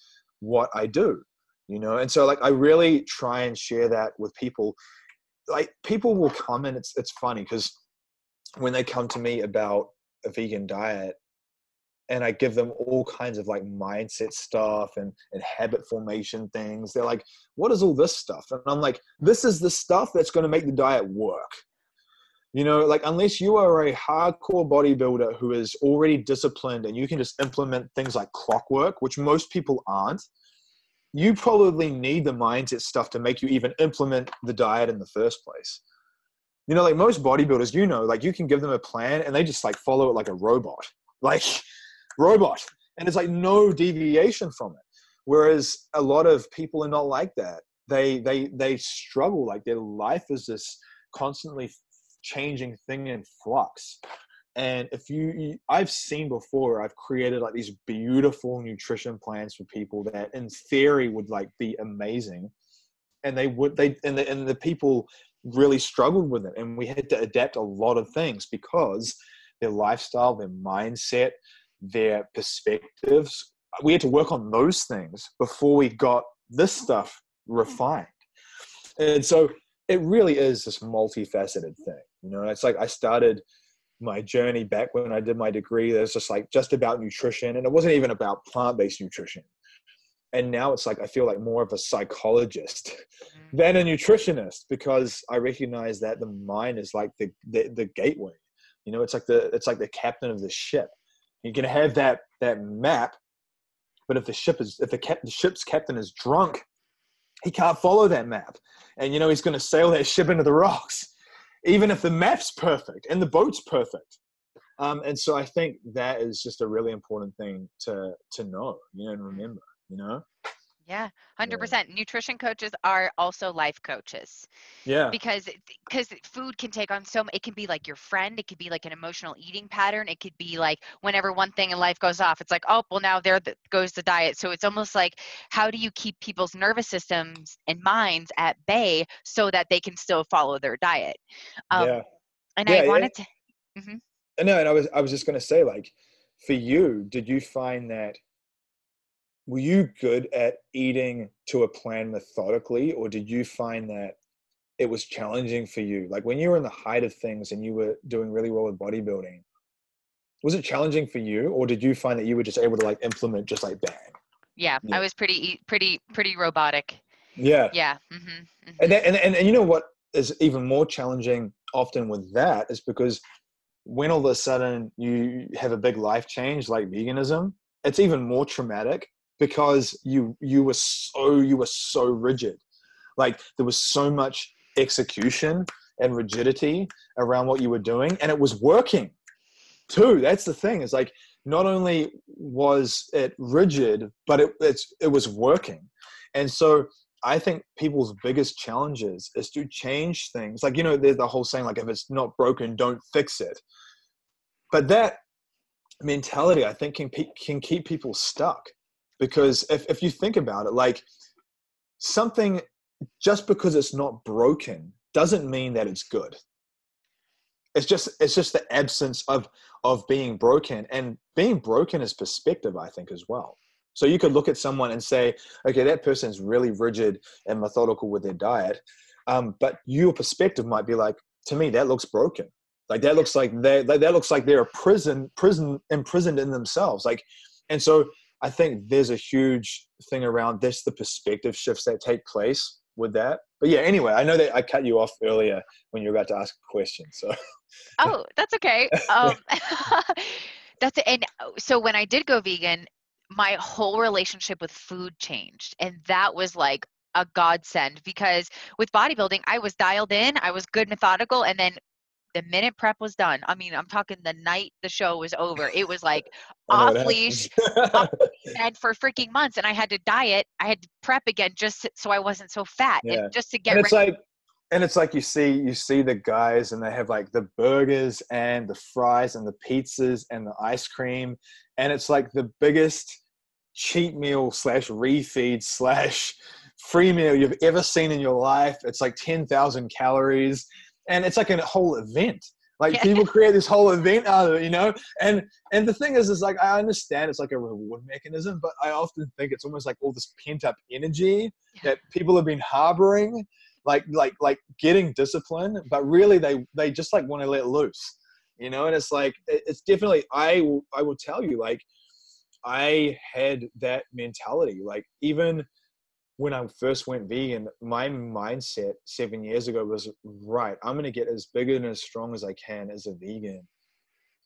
what I do, you know? And so like, I really try and share that with people. Like people will come, and it's funny because when they come to me about a vegan diet, and I give them all kinds of like mindset stuff and habit formation things, they're like, what is all this stuff? And I'm like, this is the stuff that's going to make the diet work. You know, like unless you are a hardcore bodybuilder who is already disciplined and you can just implement things like clockwork, which most people aren't, you probably need the mindset stuff to make you even implement the diet in the first place. you know, like most bodybuilders, you know, like you can give them a plan and they just like follow it like a robot, And it's like no deviation from it. Whereas a lot of people are not like that. They struggle. Like their life is this constantly changing thing in flux. And if you, I've seen before, I've created like these beautiful nutrition plans for people that in theory would like be amazing. And they would, and the people really struggled with it. And we had to adapt a lot of things because their lifestyle, their mindset, their perspectives, we had to work on those things before we got this stuff refined. And so it really is this multifaceted thing. You know, it's like I started my journey back when I did my degree, there's just like just about nutrition, and it wasn't even about plant-based nutrition. And now it's like I feel like more of a psychologist than a nutritionist, because I recognize that the mind is like the gateway. You know, it's like the captain of the ship. You can have that map, but if the ship's captain is drunk, he can't follow that map, and you know he's going to sail that ship into the rocks. Even if the map's perfect and the boat's perfect. And so I think that is just a really important thing to know, you know, and remember, you know? Yeah, 100%. Yeah. Nutrition coaches are also life coaches. Yeah. Because food can take on it can be like your friend. It could be like an emotional eating pattern. It could be like whenever one thing in life goes off, it's like, oh, well, now there goes the diet. So it's almost like, how do you keep people's nervous systems and minds at bay so that they can still follow their diet? I was just going to say, like, for you, did you find that, were you good at eating to a plan methodically, or did you find that it was challenging for you? Like when you were in the height of things and you were doing really well with bodybuilding, was it challenging for you, or did you find that you were just able to like implement just like bang? Yeah. I was pretty robotic. Yeah. Yeah. Mm-hmm. Mm-hmm. And you know what is even more challenging often with that is because when all of a sudden you have a big life change like veganism, it's even more traumatic. Because you were so rigid. Like there was so much execution and rigidity around what you were doing, and it was working too. That's the thing. It's like not only was it rigid, but it was working. And so I think people's biggest challenges is to change things. Like, you know, there's the whole saying, like, if it's not broken, don't fix it. But that mentality, I think, can keep people stuck. Because if you think about it, like something, just because it's not broken doesn't mean that it's good. It's just the absence of being broken, and being broken is perspective, I think, as well. So you could look at someone and say, okay, that person's really rigid and methodical with their diet. But your perspective might be like, to me, that looks broken. Like that looks like they're imprisoned in themselves. Like, and so I think there's a huge thing around this, the perspective shifts that take place with that. But yeah, anyway, I know that I cut you off earlier when you were about to ask a question. So. Oh, that's okay. And so when I did go vegan, my whole relationship with food changed. And that was like a godsend, because with bodybuilding, I was dialed in, I was good, methodical, and then the minute prep was done, I mean, I'm talking the night the show was over, it was like off leash and for freaking months. And I had to diet. I had to prep again just so I wasn't so fat. Yeah. And just to get it's like you see the guys and they have like the burgers and the fries and the pizzas and the ice cream. And it's like the biggest cheat meal / refeed / free meal you've ever seen in your life. It's like 10,000 calories. And it's like a whole event. Like people create this whole event out of it, you know? And the thing is like, I understand it's like a reward mechanism, but I often think it's almost like all this pent up energy that people have been harboring, like getting discipline, but really they just like want to let loose, you know? And it's like, it's definitely, I will tell you, like I had that mentality, like even when I first went vegan, my mindset 7 years ago was, right, I'm going to get as big and as strong as I can as a vegan.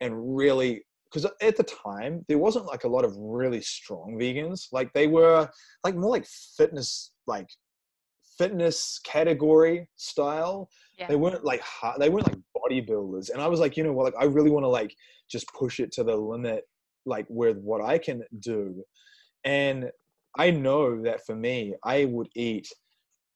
And really, because at the time, there wasn't like a lot of really strong vegans. Like they were like more like fitness, like fitness category style. Yeah. They weren't like bodybuilders. And I was like, you know what, like I really want to like just push it to the limit, like with what I can do. And I know that for me, I would eat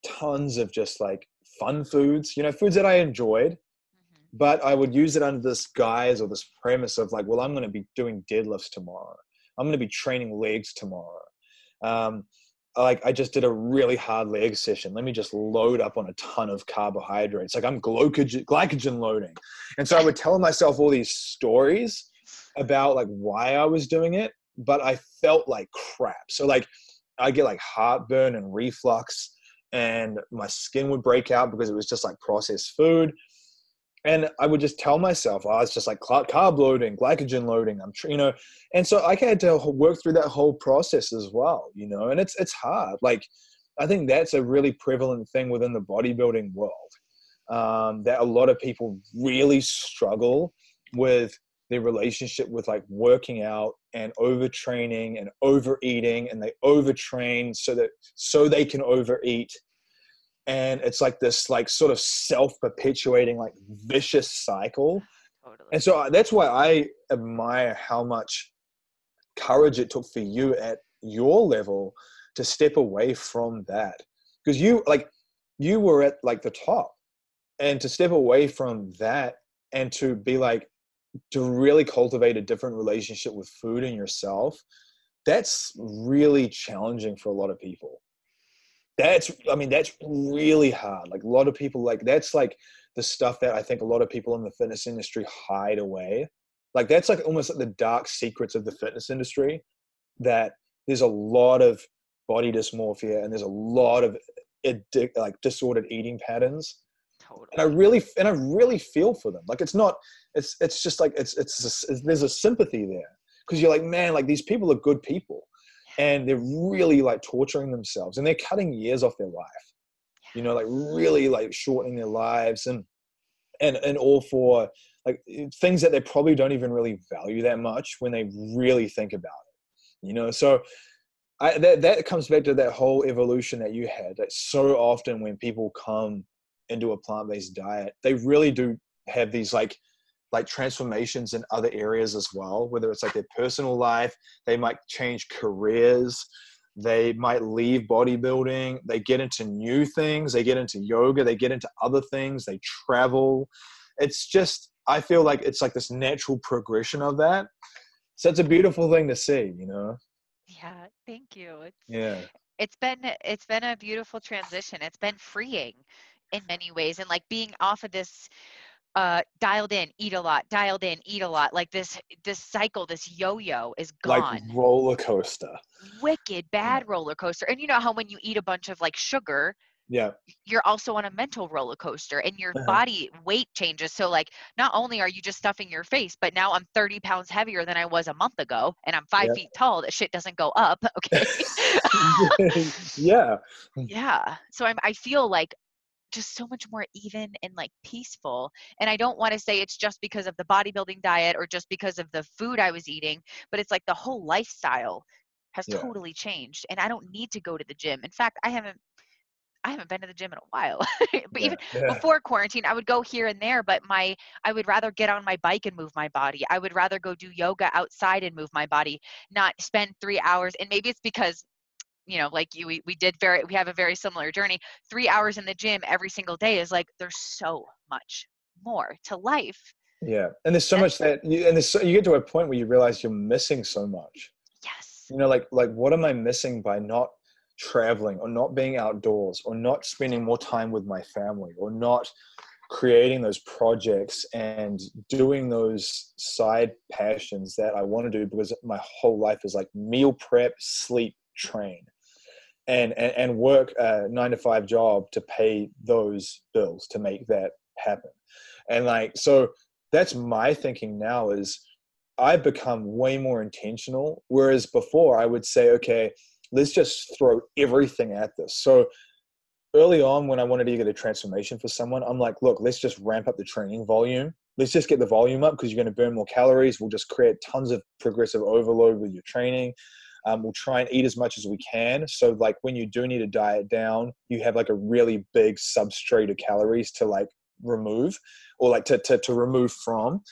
tons of just like fun foods, you know, foods that I enjoyed, mm-hmm. but I would use it under this guise or this premise of like, well, I'm going to be doing deadlifts tomorrow. I'm going to be training legs tomorrow. Like I just did a really hard leg session. Let me just load up on a ton of carbohydrates. Like I'm glycogen loading. And so I would tell myself all these stories about like why I was doing it, but I felt like crap. So like I get like heartburn and reflux and my skin would break out because it was just like processed food. And I would just tell myself, oh, it's just like carb loading, glycogen loading. You know, and so I had to work through that whole process as well, you know, and it's hard. Like, I think that's a really prevalent thing within the bodybuilding world, that a lot of people really struggle with their relationship with like working out and overtraining and overeating, and they overtrain so they can overeat. And it's like this like sort of self-perpetuating like vicious cycle. Totally. And so that's why I admire how much courage it took for you at your level to step away from that, because you were at like the top, and to step away from that and to be like, to really cultivate a different relationship with food and yourself, that's really challenging for a lot of people. That's really hard. Like a lot of people, like that's like the stuff that I think a lot of people in the fitness industry hide away. Like that's like almost like the dark secrets of the fitness industry, that there's a lot of body dysmorphia and there's a lot of disordered eating patterns. Totally. And I really feel for them. Like there's a sympathy there, because you're like, man, like these people are good people. And they're really like torturing themselves, and they're cutting years off their life, you know, like really like shortening their lives and all for like things that they probably don't even really value that much when they really think about it, you know? So that comes back to that whole evolution that you had, that so often when people come into a plant-based diet, they really do have these like transformations in other areas as well, whether it's like their personal life, they might change careers, they might leave bodybuilding, they get into new things, they get into yoga, they get into other things, they travel. It's just, I feel like it's like this natural progression of that. So it's a beautiful thing to see, you know? Yeah. Thank you. It's been a beautiful transition. It's been freeing in many ways. And like being off of this, dialed in, eat a lot, dialed in, eat a lot. Like this cycle, this yo-yo is gone. Like roller coaster. Wicked bad roller coaster. And you know how when you eat a bunch of like sugar, yeah, you're also on a mental roller coaster, and your body weight changes. So like, not only are you just stuffing your face, but now I'm 30 pounds heavier than I was a month ago, and I'm 5 feet tall. That shit doesn't go up. Okay. Yeah. Yeah. So I feel like just so much more even and like peaceful. And I don't want to say it's just because of the bodybuilding diet or just because of the food I was eating, but it's like the whole lifestyle has totally changed, and I don't need to go to the gym. In fact, I haven't been to the gym in a while, but even before quarantine, I would go here and there, but I would rather get on my bike and move my body. I would rather go do yoga outside and move my body, not spend 3 hours. And maybe it's because, you know, like you, we have a very similar journey. 3 hours in the gym every single day is like, there's so much more to life. Yeah. And there's so much you get to a point where you realize you're missing so much. Yes. You know, like what am I missing by not traveling or not being outdoors or not spending more time with my family or not creating those projects and doing those side passions that I want to do, because my whole life is like meal prep, sleep, train, and work a 9-to-5 job to pay those bills, to make that happen. And like, so that's my thinking now, is I've become way more intentional. Whereas before I would say, okay, let's just throw everything at this. So early on when I wanted to get a transformation for someone, I'm like, look, let's just ramp up the training volume. Let's just get the volume up, because you're going to burn more calories. We'll just create tons of progressive overload with your training. We'll try and eat as much as we can. So like when you do need to diet down, you have like a really big substrate of calories to like remove or like to remove from.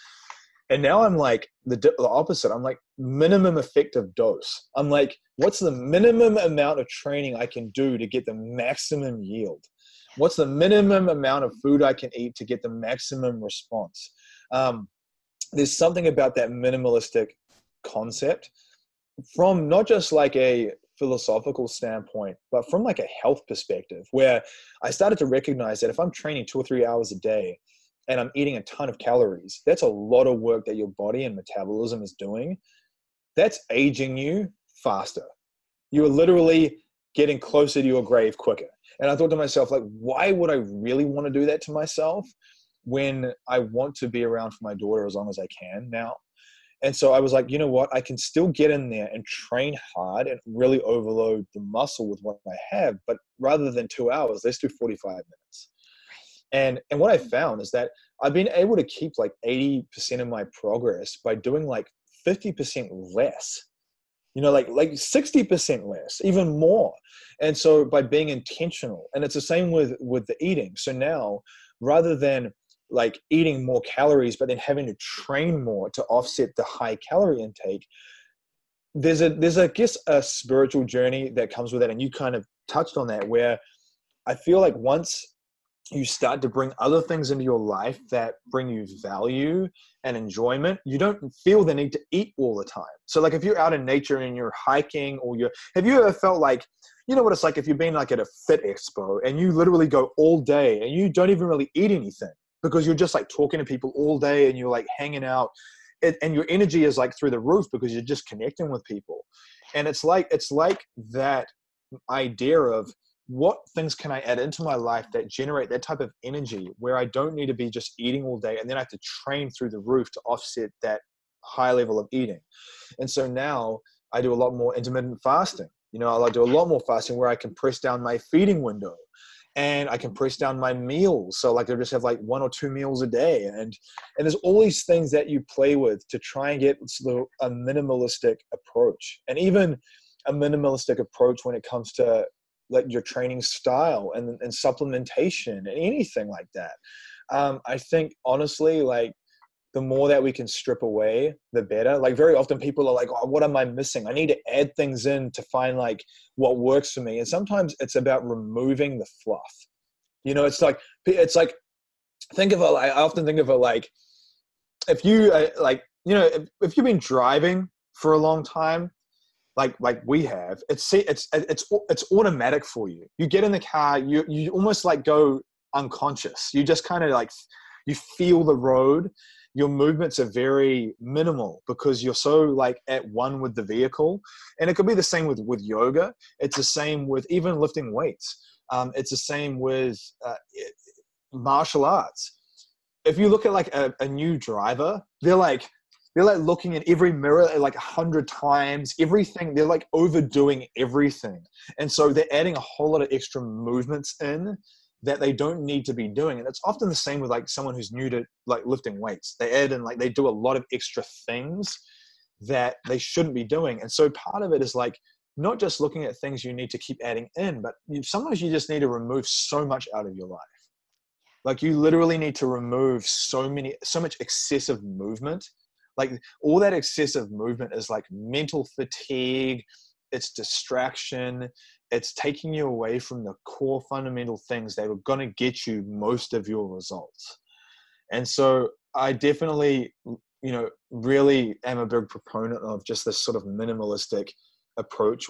And now I'm like the opposite. I'm like minimum effective dose. I'm like, what's the minimum amount of training I can do to get the maximum yield? What's the minimum amount of food I can eat to get the maximum response? There's something about that minimalistic concept from not just like a philosophical standpoint, but from like a health perspective, where I started to recognize that if I'm training 2 or 3 hours a day and I'm eating a ton of calories, that's a lot of work that your body and metabolism is doing. That's aging you faster. You're literally getting closer to your grave quicker. And I thought to myself, like, why would I really want to do that to myself when I want to be around for my daughter as long as I can now? And so I was like, you know what? I can still get in there and train hard and really overload the muscle with what I have. But rather than 2 hours, let's do 45 minutes. And what I found is that I've been able to keep like 80% of my progress by doing like 50% less. You know, like 60% less, even more. And so by being intentional, and it's the same with the eating. So now rather than like eating more calories, but then having to train more to offset the high calorie intake, there's I guess a spiritual journey that comes with that. And you kind of touched on that, where I feel like once you start to bring other things into your life that bring you value and enjoyment, you don't feel the need to eat all the time. So like if you're out in nature and you're hiking, or have you ever felt like, you know what it's like if you've been like at a fit expo and you literally go all day and you don't even really eat anything because you're just like talking to people all day and you're like hanging out and your energy is like through the roof because you're just connecting with people. And it's like that idea of, what things can I add into my life that generate that type of energy where I don't need to be just eating all day and then I have to train through the roof to offset that high level of eating. And so now I do a lot more intermittent fasting. You know, I'll do a lot more fasting where I can press down my feeding window and I can press down my meals. So like I just have like 1 or 2 meals a day. And there's all these things that you play with to try and get a minimalistic approach. And even a minimalistic approach when it comes to like your training style and supplementation and anything like that. I think honestly, like the more that we can strip away, the better. Like very often people are like, oh, what am I missing? I need to add things in to find like what works for me. And sometimes it's about removing the fluff. You know, it's like, I often think of it like, if you like, you know, if you've been driving for a long time, like we have, it's automatic for you. You get in the car, you almost like go unconscious. You just kind of like, you feel the road. Your movements are very minimal because you're so like at one with the vehicle. And it could be the same with yoga. It's the same with even lifting weights. It's the same with martial arts. If you look at like a new driver, they're like looking at every mirror like 100 times, everything. They're like overdoing everything. And so they're adding a whole lot of extra movements in that they don't need to be doing. And it's often the same with like someone who's new to like lifting weights. They add in like, they do a lot of extra things that they shouldn't be doing. And so part of it is like, not just looking at things you need to keep adding in, but sometimes you just need to remove so much out of your life. Like you literally need to remove so much excessive movement. Like all that excessive movement is like mental fatigue, it's distraction, it's taking you away from the core fundamental things that were going to get you most of your results. And so I definitely, you know, really am a big proponent of just this sort of minimalistic approach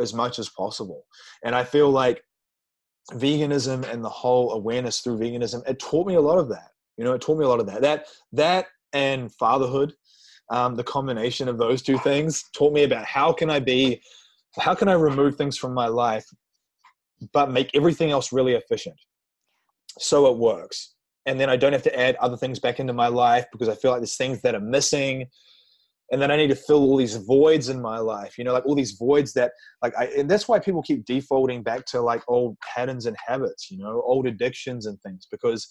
as much as possible. And I feel like veganism and the whole awareness through veganism, it taught me a lot of that. You know, it taught me a lot of that. That and fatherhood. The combination of those two things taught me about how can I remove things from my life, but make everything else really efficient. So it works. And then I don't have to add other things back into my life because I feel like there's things that are missing. And then I need to fill all these voids in my life, you know, like all these voids that like, and that's why people keep defaulting back to like old patterns and habits, you know, old addictions and things, because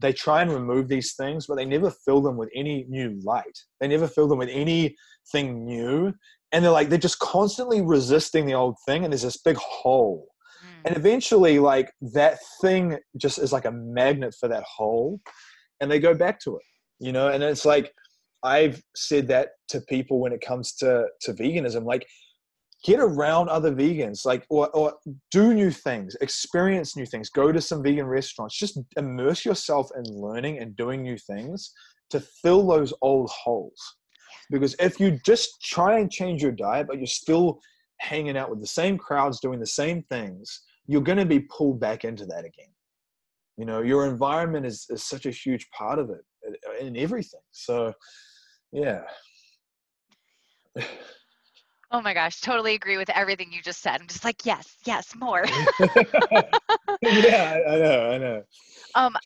they try and remove these things, but they never fill them with any new light. They never fill them with anything new And they're like, they're just constantly resisting the old thing. And there's this big hole. Mm. And eventually, like, that thing just is like a magnet for that hole. And they go back to it, you know? And it's like, I've said that to people when it comes to veganism, like, get around other vegans, like, or do new things, experience new things, go to some vegan restaurants, just immerse yourself in learning and doing new things to fill those old holes. Because if you just try and change your diet, but you're still hanging out with the same crowds doing the same things, you're going to be pulled back into that again. You know, your environment is such a huge part of it in everything. So, yeah. Oh my gosh, totally agree with everything you just said. I'm just like, yes, yes, more. Yeah, I know.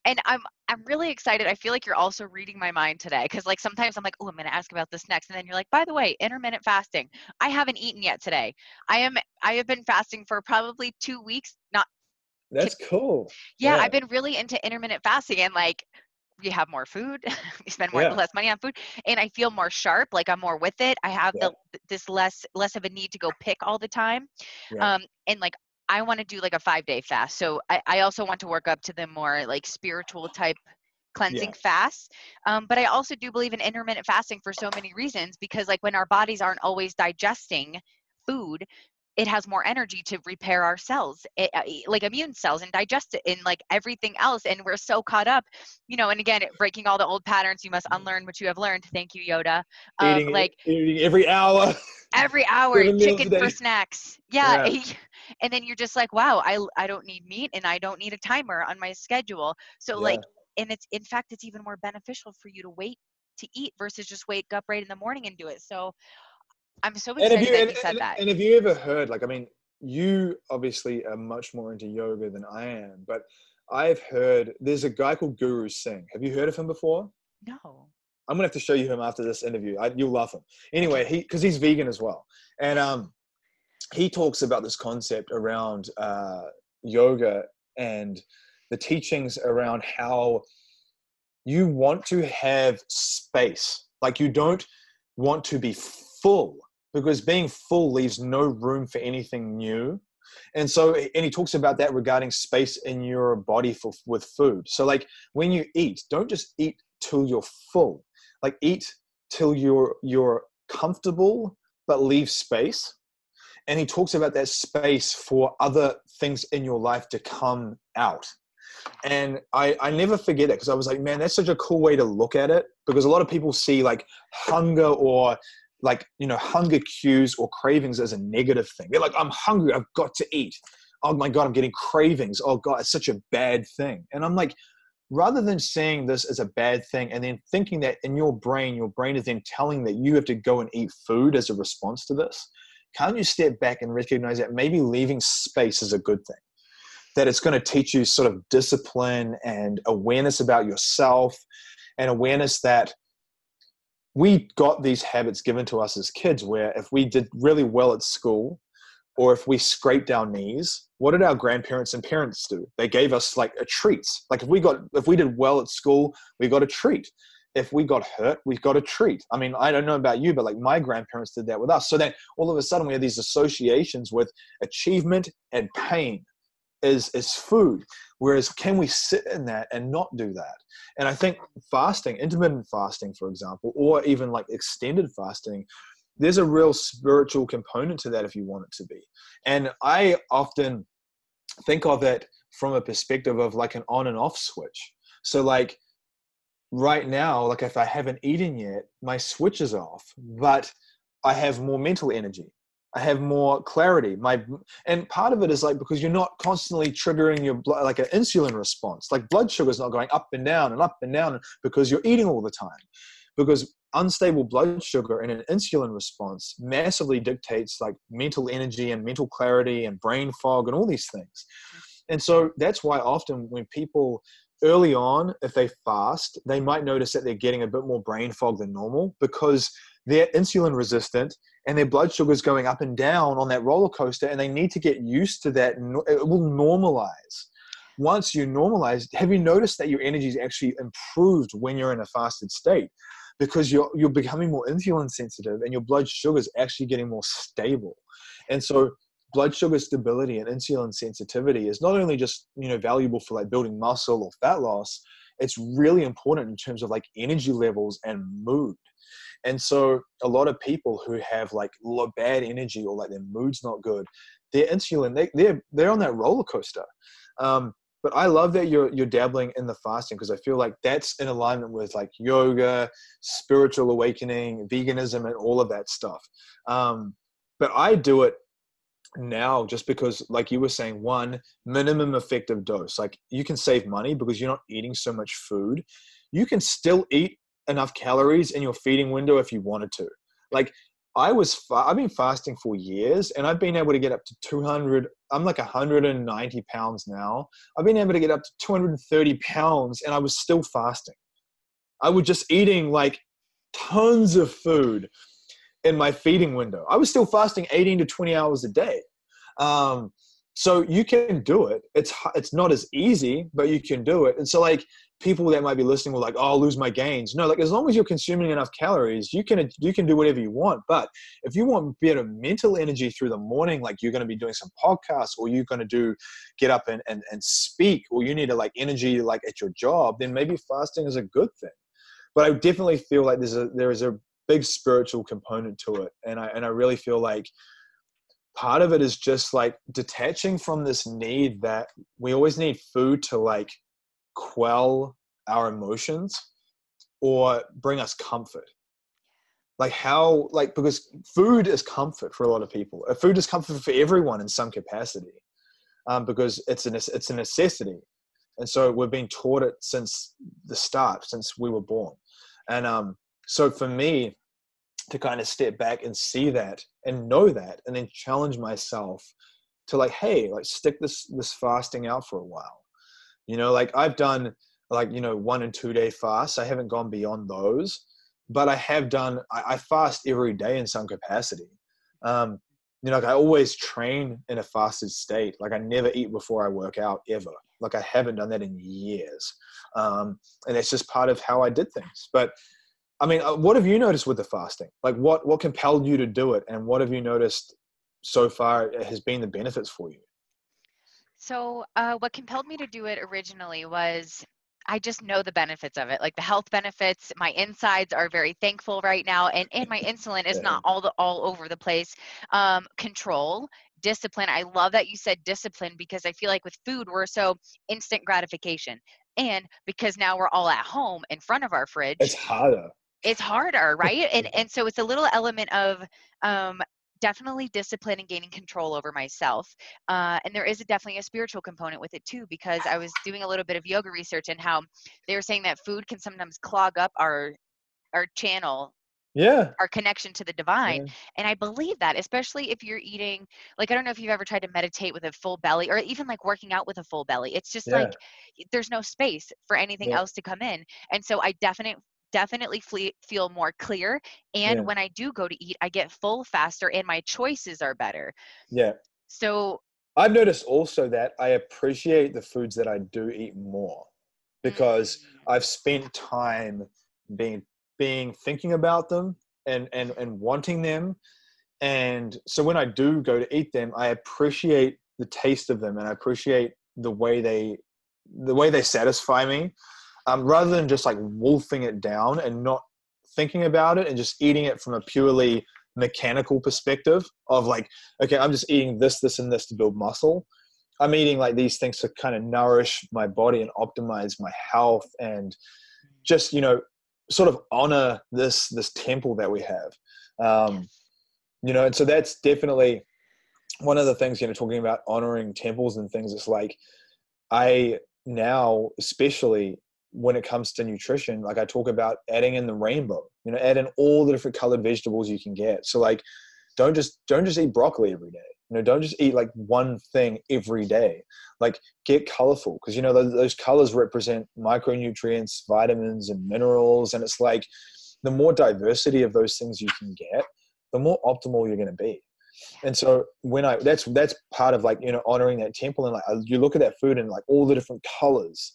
And I'm really excited. I feel like you're also reading my mind today, because like sometimes I'm like, oh, I'm going to ask about this next, and then you're like, by the way, intermittent fasting. I haven't eaten yet today. I have been fasting for probably 2 weeks. Not. That's cool. Yeah, yeah, I've been really into intermittent fasting, and like, you have more food, you spend more, less money on food, and I feel more sharp, like I'm more with it. I have this less of a need to go pick all the time. Yeah. And like, I want to do like a 5-day fast. So I also want to work up to the more like spiritual type cleansing fasts. But I also do believe in intermittent fasting for so many reasons, because like when our bodies aren't always digesting food, it has more energy to repair our cells, like immune cells, and digest it and like everything else. And we're so caught up, you know, and again, breaking all the old patterns, you must unlearn what you have learned. Thank you, Yoda. Eating every hour, chicken for snacks. Yeah. And then you're just like, wow, I don't need meat, and I don't need a timer on my schedule. So like, and it's, in fact, it's even more beneficial for you to wait to eat versus just wake up right in the morning and do it. So I'm so excited that you said that. And have you ever heard, like, I mean, you obviously are much more into yoga than I am, but I've heard there's a guy called Guru Singh. Have you heard of him before? No. I'm going to have to show you him after this interview. You'll love him. Anyway, because he's vegan as well. And he talks about this concept around yoga and the teachings around how you want to have space. Like, you don't want to be full, because being full leaves no room for anything new. And so, and he talks about that regarding space in your body with food. So like, when you eat, don't just eat till you're full, like eat till you're comfortable, but leave space. And he talks about that space for other things in your life to come out. And I never forget it, because I was like, man, that's such a cool way to look at it, because a lot of people see like hunger or like, you know, hunger cues or cravings as a negative thing. They're like, I'm hungry, I've got to eat. Oh my God, I'm getting cravings. Oh God, it's such a bad thing. And I'm like, rather than seeing this as a bad thing and then thinking that in your brain is then telling that you have to go and eat food as a response to this, can't you step back and recognize that maybe leaving space is a good thing? That it's going to teach you sort of discipline and awareness about yourself, and awareness that we got these habits given to us as kids, where if we did really well at school, or if we scraped our knees, what did our grandparents and parents do? They gave us like a treat. Like if we did well at school, we got a treat. If we got hurt, we got a treat. I mean, I don't know about you, but like my grandparents did that with us. So that all of a sudden we have these associations with achievement and pain is food. Whereas can we sit in that and not do that? And I think fasting, intermittent fasting, for example, or even like extended fasting, there's a real spiritual component to that if you want it to be. And I often think of it from a perspective of like an on and off switch. So like right now, like if I haven't eaten yet, my switch is off, but I have more mental energy. I have more clarity. And part of it is like, because you're not constantly triggering your blood, like an insulin response, like blood sugar's not going up and down because you're eating all the time. Because unstable blood sugar and an insulin response massively dictates like mental energy and mental clarity and brain fog and all these things. And so that's why often when people early on, if they fast, they might notice that they're getting a bit more brain fog than normal, because they're insulin resistant and their blood sugar is going up and down on that roller coaster, and they need to get used to that. It will normalize. Once you normalize, have you noticed that your energy is actually improved when you're in a fasted state? because you're becoming more insulin sensitive and your blood sugar is actually getting more stable. And so blood sugar stability and insulin sensitivity is not only just, you know, valuable for like building muscle or fat loss, it's really important in terms of like energy levels and mood. And so a lot of people who have like bad energy or like their mood's not good, their insulin, they're on that roller coaster. But I love that you're dabbling in the fasting, because I feel like that's in alignment with like yoga, spiritual awakening, veganism, and all of that stuff. But I do it now just because, like you were saying, one, minimum effective dose. Like you can save money because you're not eating so much food. You can still eat enough calories in your feeding window if you wanted to. Like I've been fasting for years and I've been able to get up to 200. I'm like 190 pounds now. I've been able to get up to 230 pounds and I was still fasting. I was just eating like tons of food in my feeding window. I was still fasting 18 to 20 hours a day. So you can do it. It's not as easy, but you can do it. And so like people that might be listening will like, oh, I'll lose my gains. No, like as long as you're consuming enough calories, you can do whatever you want. But if you want better mental energy through the morning, like you're going to be doing some podcasts or you're going to get up and speak, or you need to like energy like at your job, then maybe fasting is a good thing. But I definitely feel like there is a big spiritual component to it. And I really feel like part of it is just like detaching from this need that we always need food to like quell our emotions or bring us comfort. Like how, like, because food is comfort for a lot of people. Food is comfort for everyone in some capacity, because it's a necessity. And so we've been taught it since the start, since we were born. And, so for me to kind of step back and see that and know that, and then challenge myself to like, hey, like stick this fasting out for a while. You know, like I've done like, you know, 1 and 2 day fasts. I haven't gone beyond those, but I fast every day in some capacity. You know, like I always train in a fasted state. Like I never eat before I work out ever. Like I haven't done that in years. And it's just part of how I did things. But I mean, what have you noticed with the fasting? Like what compelled you to do it? And what have you noticed so far has been the benefits for you? So what compelled me to do it originally was I just know the benefits of it, like the health benefits. My insides are very thankful right now. And my insulin is not all over the place. Control. Discipline. I love that you said discipline, because I feel like with food, we're so instant gratification. And because now we're all at home in front of our fridge. It's harder, right? And so it's a little element of definitely discipline and gaining control over myself. And there is definitely a spiritual component with it too, because I was doing a little bit of yoga research and how they were saying that food can sometimes clog up our channel. Yeah. Our connection to the divine. Yeah. And I believe that, especially if you're eating, like, I don't know if you've ever tried to meditate with a full belly or even like working out with a full belly. It's just like, there's no space for anything else to come in. And so I definitely feel more clear. And when I do go to eat, I get full faster and my choices are better. Yeah. So I've noticed also that I appreciate the foods that I do eat more, because I've spent time being thinking about them and wanting them. And so when I do go to eat them, I appreciate the taste of them and I appreciate the way they satisfy me. Rather than just like wolfing it down and not thinking about it and just eating it from a purely mechanical perspective of like, okay, I'm just eating this and this to build muscle. I'm eating like these things to kind of nourish my body and optimize my health and just, you know, sort of honor this temple that we have. You know, and so that's definitely one of the things, you know, talking about honoring temples and things. It's like I now, especially when it comes to nutrition, like I talk about adding in the rainbow, you know, add in all the different colored vegetables you can get. So like, don't just eat broccoli every day. You know, don't just eat like one thing every day. Like get colorful, because you know those colors represent micronutrients, vitamins, and minerals. And it's like the more diversity of those things you can get, the more optimal you're going to be. And so when that's part of like, you know, honoring that temple, and like you look at that food and like all the different colors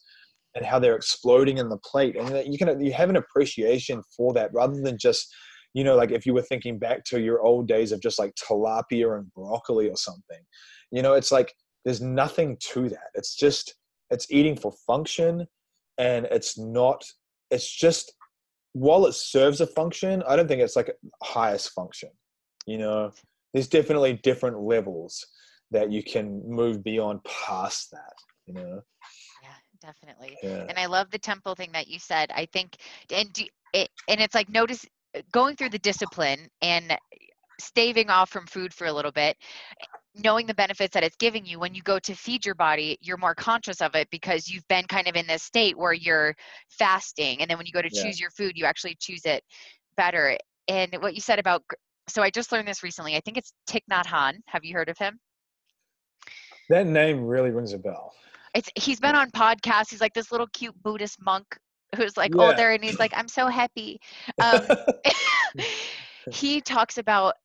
and how they're exploding in the plate. And you have an appreciation for that rather than just, you know, like if you were thinking back to your old days of just like tilapia and broccoli or something, you know, it's like, there's nothing to that. It's just, it's eating for function, and it's not, it's just, while it serves a function, I don't think it's like highest function, you know. There's definitely different levels that you can move beyond past that, you know? Yeah, definitely. Yeah. And I love the temple thing that you said. I think, and it's like, notice going through the discipline and staving off from food for a little bit, knowing the benefits that it's giving you. When you go to feed your body, you're more conscious of it because you've been kind of in this state where you're fasting. And then when you go to choose your food, you actually choose it better. And what you said about, so I just learned this recently. I think it's Thich Nhat Hanh. Have you heard of him? That name really rings a bell. He's been on podcasts. He's like this little cute Buddhist monk who's like older, and he's like, I'm so happy. He talks about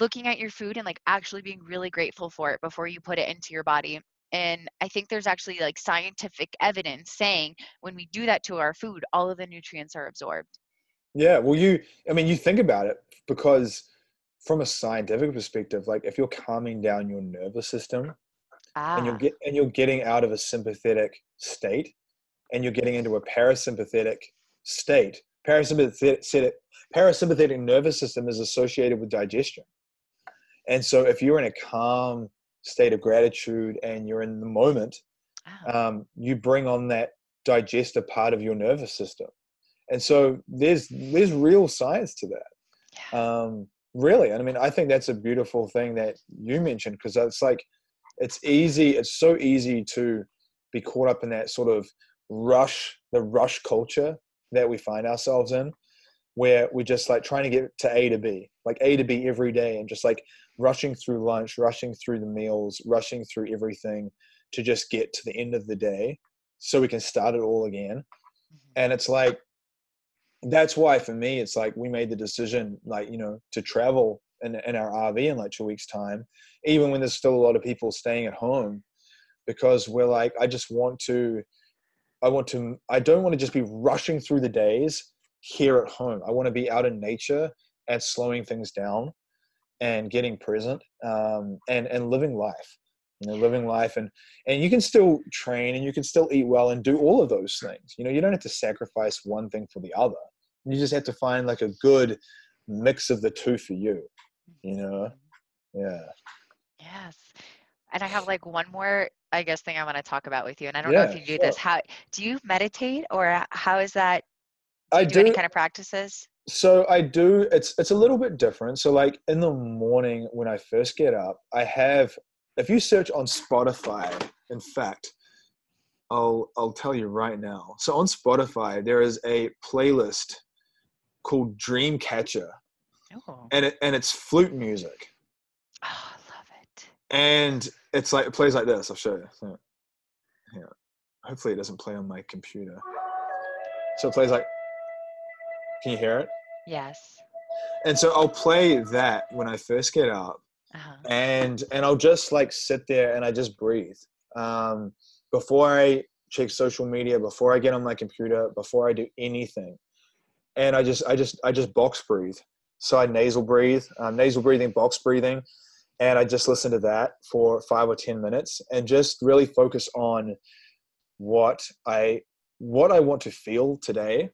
looking at your food and like actually being really grateful for it before you put it into your body. And I think there's actually like scientific evidence saying when we do that to our food, all of the nutrients are absorbed. Yeah. Well, you think about it, because from a scientific perspective, like if you're calming down your nervous system and you're getting out of a sympathetic state and you're getting into a parasympathetic state, parasympathetic nervous system is associated with digestion. And so if you're in a calm state of gratitude and you're in the moment, you bring on that digestive part of your nervous system. And so there's real science to that, really. And I mean, I think that's a beautiful thing that you mentioned, because it's like, it's so easy to be caught up in that sort of rush culture that we find ourselves in, where we're just like trying to get to A to B, like A to B every day, and just like rushing through lunch, rushing through the meals, rushing through everything to just get to the end of the day so we can start it all again. And it's like, that's why for me, it's like we made the decision, like, you know, to travel in our RV in like 2 weeks time, even when there's still a lot of people staying at home, because we're like, I don't want to just be rushing through the days here at home. I want to be out in nature and slowing things down and getting present, and living life, you know, and you can still train and you can still eat well and do all of those things. You know, you don't have to sacrifice one thing for the other. You just have to find like a good mix of the two for you, you know? Yeah. Yes. And I have like one more, I guess, thing I want to talk about with you. And I don't know if you do this. How do you meditate, or how is that? Do you do any kind of practices? So I do, it's a little bit different. So like in the morning when I first get up, if you search on Spotify, in fact, I'll tell you right now. So on Spotify, there is a playlist called Dream Catcher, and it's flute music. Oh, I love it. And it's like, it plays like this. I'll show you. So, yeah. Hopefully it doesn't play on my computer. So it plays like, can you hear it? Yes. And so I'll play that when I first get up. And I'll just like sit there and I just breathe, before I check social media, before I get on my computer, before I do anything. And I just box breathe. So I nasal breathe, nasal breathing, box breathing. And I just listen to that for 5 or 10 minutes and just really focus on what I want to feel today.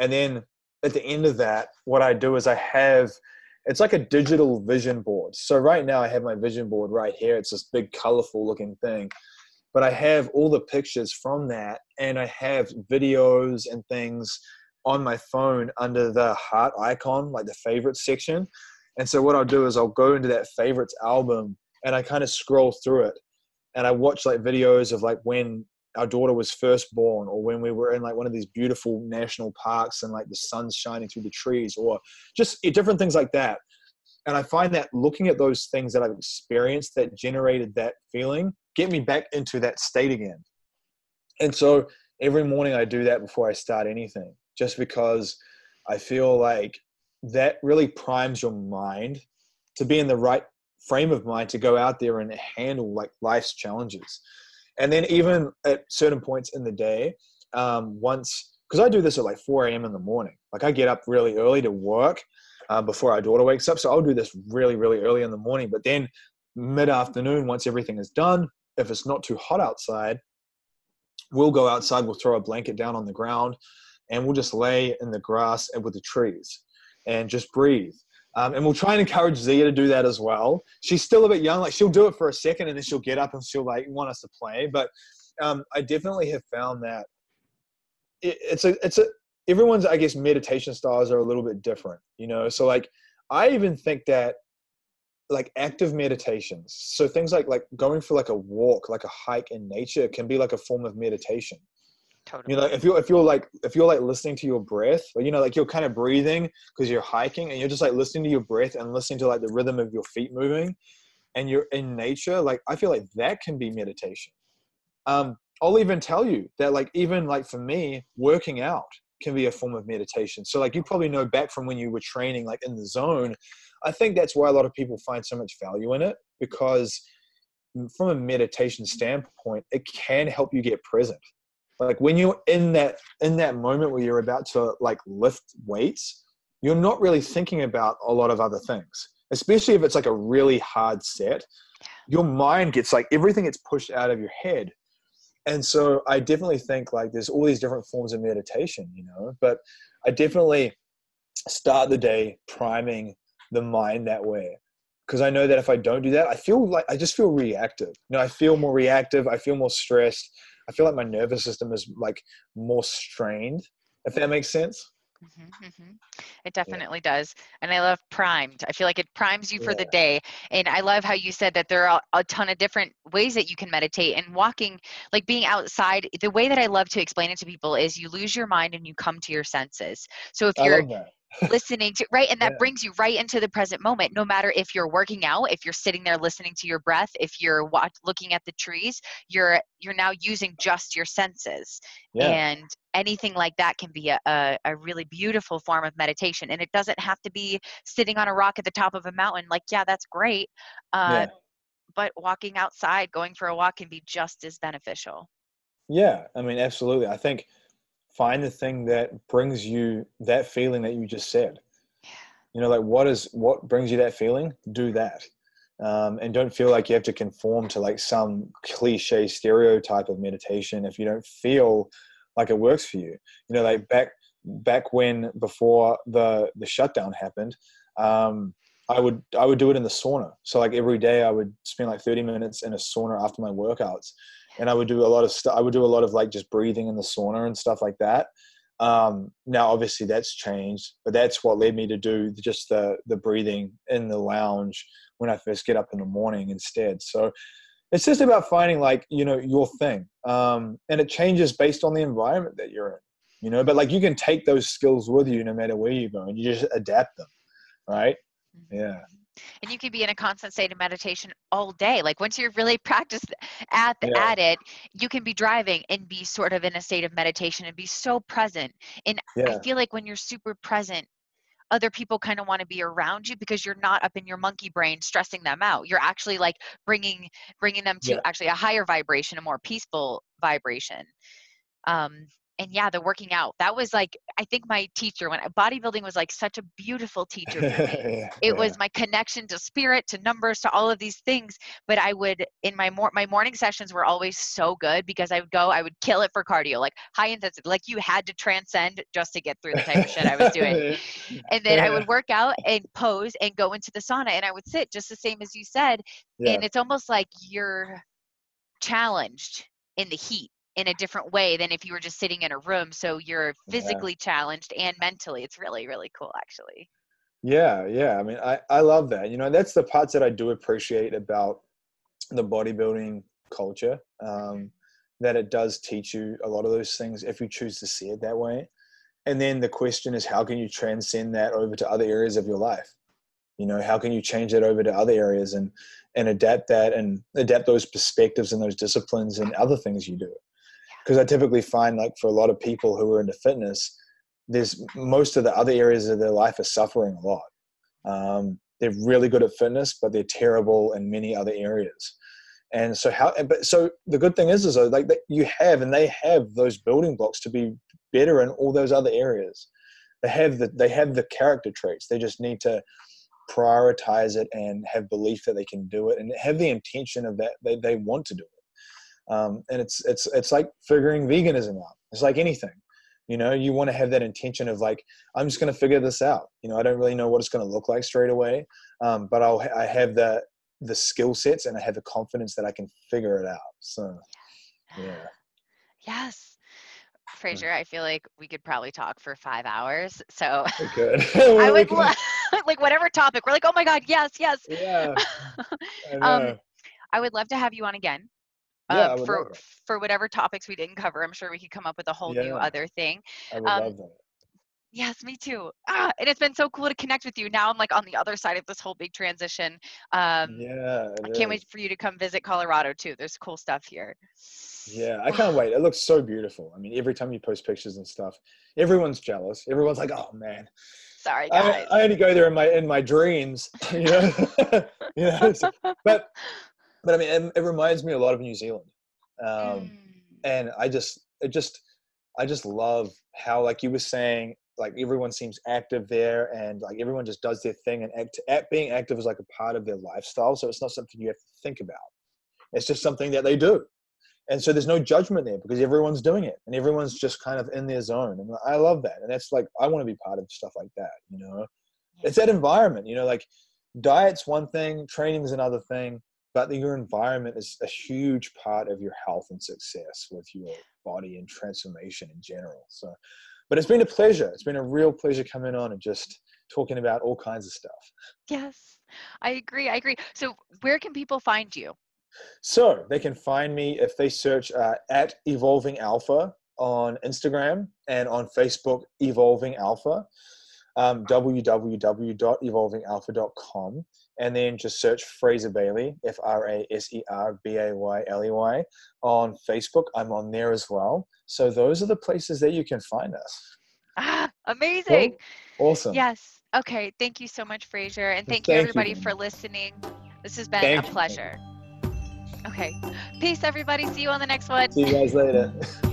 And then at the end of that, what I do is it's like a digital vision board. So right now I have my vision board right here. It's this big, colorful looking thing, but I have all the pictures from that. And I have videos and things on my phone under the heart icon, like the favorites section. And so what I'll do is I'll go into that favorites album and I kind of scroll through it. And I watch like videos of like when our daughter was first born, or when we were in like one of these beautiful national parks and like the sun's shining through the trees, or just different things like that. And I find that looking at those things that I've experienced that generated that feeling, get me back into that state again. And so every morning I do that before I start anything, just because I feel like that really primes your mind to be in the right frame of mind to go out there and handle like life's challenges. And then even at certain points in the day, once, because I do this at like 4 a.m. in the morning. Like I get up really early to work before our daughter wakes up. So I'll do this really, really early in the morning. But then mid-afternoon, once everything is done, if it's not too hot outside, we'll go outside, we'll throw a blanket down on the ground, and we'll just lay in the grass and with the trees and just breathe. And we'll try and encourage Zia to do that as well. She's still a bit young. Like she'll do it for a second and then she'll get up and she'll like want us to play. But I definitely have found that everyone's, I guess, meditation styles are a little bit different, you know? So like, I even think that like active meditations, so things like going for like a walk, like a hike in nature can be like a form of meditation. Totally. You know, if you're like listening to your breath, or, you know, like you're kind of breathing because you're hiking and you're just like listening to your breath and listening to like the rhythm of your feet moving and you're in nature. Like, I feel like that can be meditation. I'll even tell you that like, even like for me, working out can be a form of meditation. So like, you probably know back from when you were training, like in the zone, I think that's why a lot of people find so much value in it, because from a meditation standpoint, it can help you get present. Like when you're in that moment where you're about to like lift weights, you're not really thinking about a lot of other things, especially if it's like a really hard set. Your mind gets like everything gets pushed out of your head. And so I definitely think like there's all these different forms of meditation, you know, but I definitely start the day priming the mind that way. Because I know that if I don't do that, I just feel reactive. You know, I feel more reactive. I feel more stressed. I feel like my nervous system is like more strained, if that makes sense. Mm-hmm, mm-hmm. It definitely does. And I love primed. I feel like it primes you for the day. And I love how you said that there are a ton of different ways that you can meditate, and walking, like being outside. The way that I love to explain it to people is you lose your mind and you come to your senses. So if you're listening to, right? And that brings you right into the present moment, no matter if you're working out, if you're sitting there listening to your breath, if you're looking at the trees, you're now using just your senses. And anything like that can be a really beautiful form of meditation. And it doesn't have to be sitting on a rock at the top of a mountain. Like, yeah, that's great. But walking outside, going for a walk can be just as beneficial. Yeah. I mean, absolutely. I think find the thing that brings you that feeling that you just said, you know, like what brings you that feeling, do that. And don't feel like you have to conform to like some cliche stereotype of meditation. If you don't feel like it works for you, you know, like back when, before the shutdown happened, I would do it in the sauna. So like every day I would spend like 30 minutes in a sauna after my workouts. And I would do a lot of stuff. I would do a lot of like just breathing in the sauna and stuff like that. Now, obviously that's changed, but that's what led me to do just the breathing in the lounge when I first get up in the morning instead. So it's just about finding like, you know, your thing. And it changes based on the environment that you're in, you know, but like you can take those skills with you no matter where you go and you just adapt them. Right. Yeah. And you could be in a constant state of meditation all day. Like once you're really practiced at it, you can be driving and be sort of in a state of meditation and be so present. And I feel like when you're super present, other people kind of want to be around you because you're not up in your monkey brain stressing them out. You're actually like bringing them to actually a higher vibration, a more peaceful vibration. And the working out, that was like, I think my teacher, when bodybuilding was like such a beautiful teacher for me. It was my connection to spirit, to numbers, to all of these things. But I would, in my morning sessions were always so good because I would kill it for cardio, like high intensity, like you had to transcend just to get through the type of shit I was doing. And then I would work out and pose and go into the sauna and I would sit just the same as you said. Yeah. And it's almost like you're challenged in the heat in a different way than if you were just sitting in a room. So you're physically challenged and mentally. It's really, really cool actually. Yeah. Yeah. I mean, I love that. You know, that's the parts that I do appreciate about the bodybuilding culture, that it does teach you a lot of those things if you choose to see it that way. And then the question is, how can you transcend that over to other areas of your life? You know, how can you change that over to other areas and adapt that and adapt those perspectives and those disciplines and other things you do? Because I typically find like for a lot of people who are into fitness, there's most of the other areas of their life are suffering a lot. They're really good at fitness, but they're terrible in many other areas. And so how, but so the good thing is though, like that you have, and they have those building blocks to be better in all those other areas. They have the character traits. They just need to prioritize it and have belief that they can do it and have the intention of that they want to do it. And it's like figuring veganism out. It's like anything, you know, you want to have that intention of like, I'm just going to figure this out. You know, I don't really know what it's going to look like straight away. But I have the skill sets and I have the confidence that I can figure it out. So, yeah. Yes. Fraser, I feel like we could probably talk for 5 hours. So we could. I would like whatever topic we're like, oh my God, yes, yes. Yeah. I would love to have you on again. Yeah, for whatever topics we didn't cover. I'm sure we could come up with a whole new other thing. I would love that. Yes, me too. And it's been so cool to connect with you. Now I'm like on the other side of this whole big transition. I can't wait for you to come visit Colorado too. There's cool stuff here. Yeah, I can't wait. It looks so beautiful. I mean, every time you post pictures and stuff, everyone's jealous. Everyone's like, oh man. Sorry, guys. I only go there in my dreams, you know? You know? So, but I mean, it reminds me a lot of New Zealand. And I just love how, like you were saying, like everyone seems active there and like everyone just does their thing, and being active is like a part of their lifestyle. So it's not something you have to think about. It's just something that they do. And so there's no judgment there because everyone's doing it and everyone's just kind of in their zone. And I love that. And that's like, I want to be part of stuff like that, you know, it's that environment, you know, like diet's one thing, training's another thing, but your environment is a huge part of your health and success with your body and transformation in general. So, but it's been a pleasure. It's been a real pleasure coming on and just talking about all kinds of stuff. Yes, I agree. I agree. So where can people find you? So they can find me if they search at Evolving Alpha on Instagram and on Facebook, Evolving Alpha, www.evolvingalpha.com. And then just search Fraser Bailey, FraserBailey on Facebook. I'm on there as well. So those are the places that you can find us. Ah, amazing. Cool. Awesome. Yes. Okay. Thank you so much, Fraser. And thank you everybody for listening. This has been a pleasure. Okay. Peace, everybody. See you on the next one. See you guys later.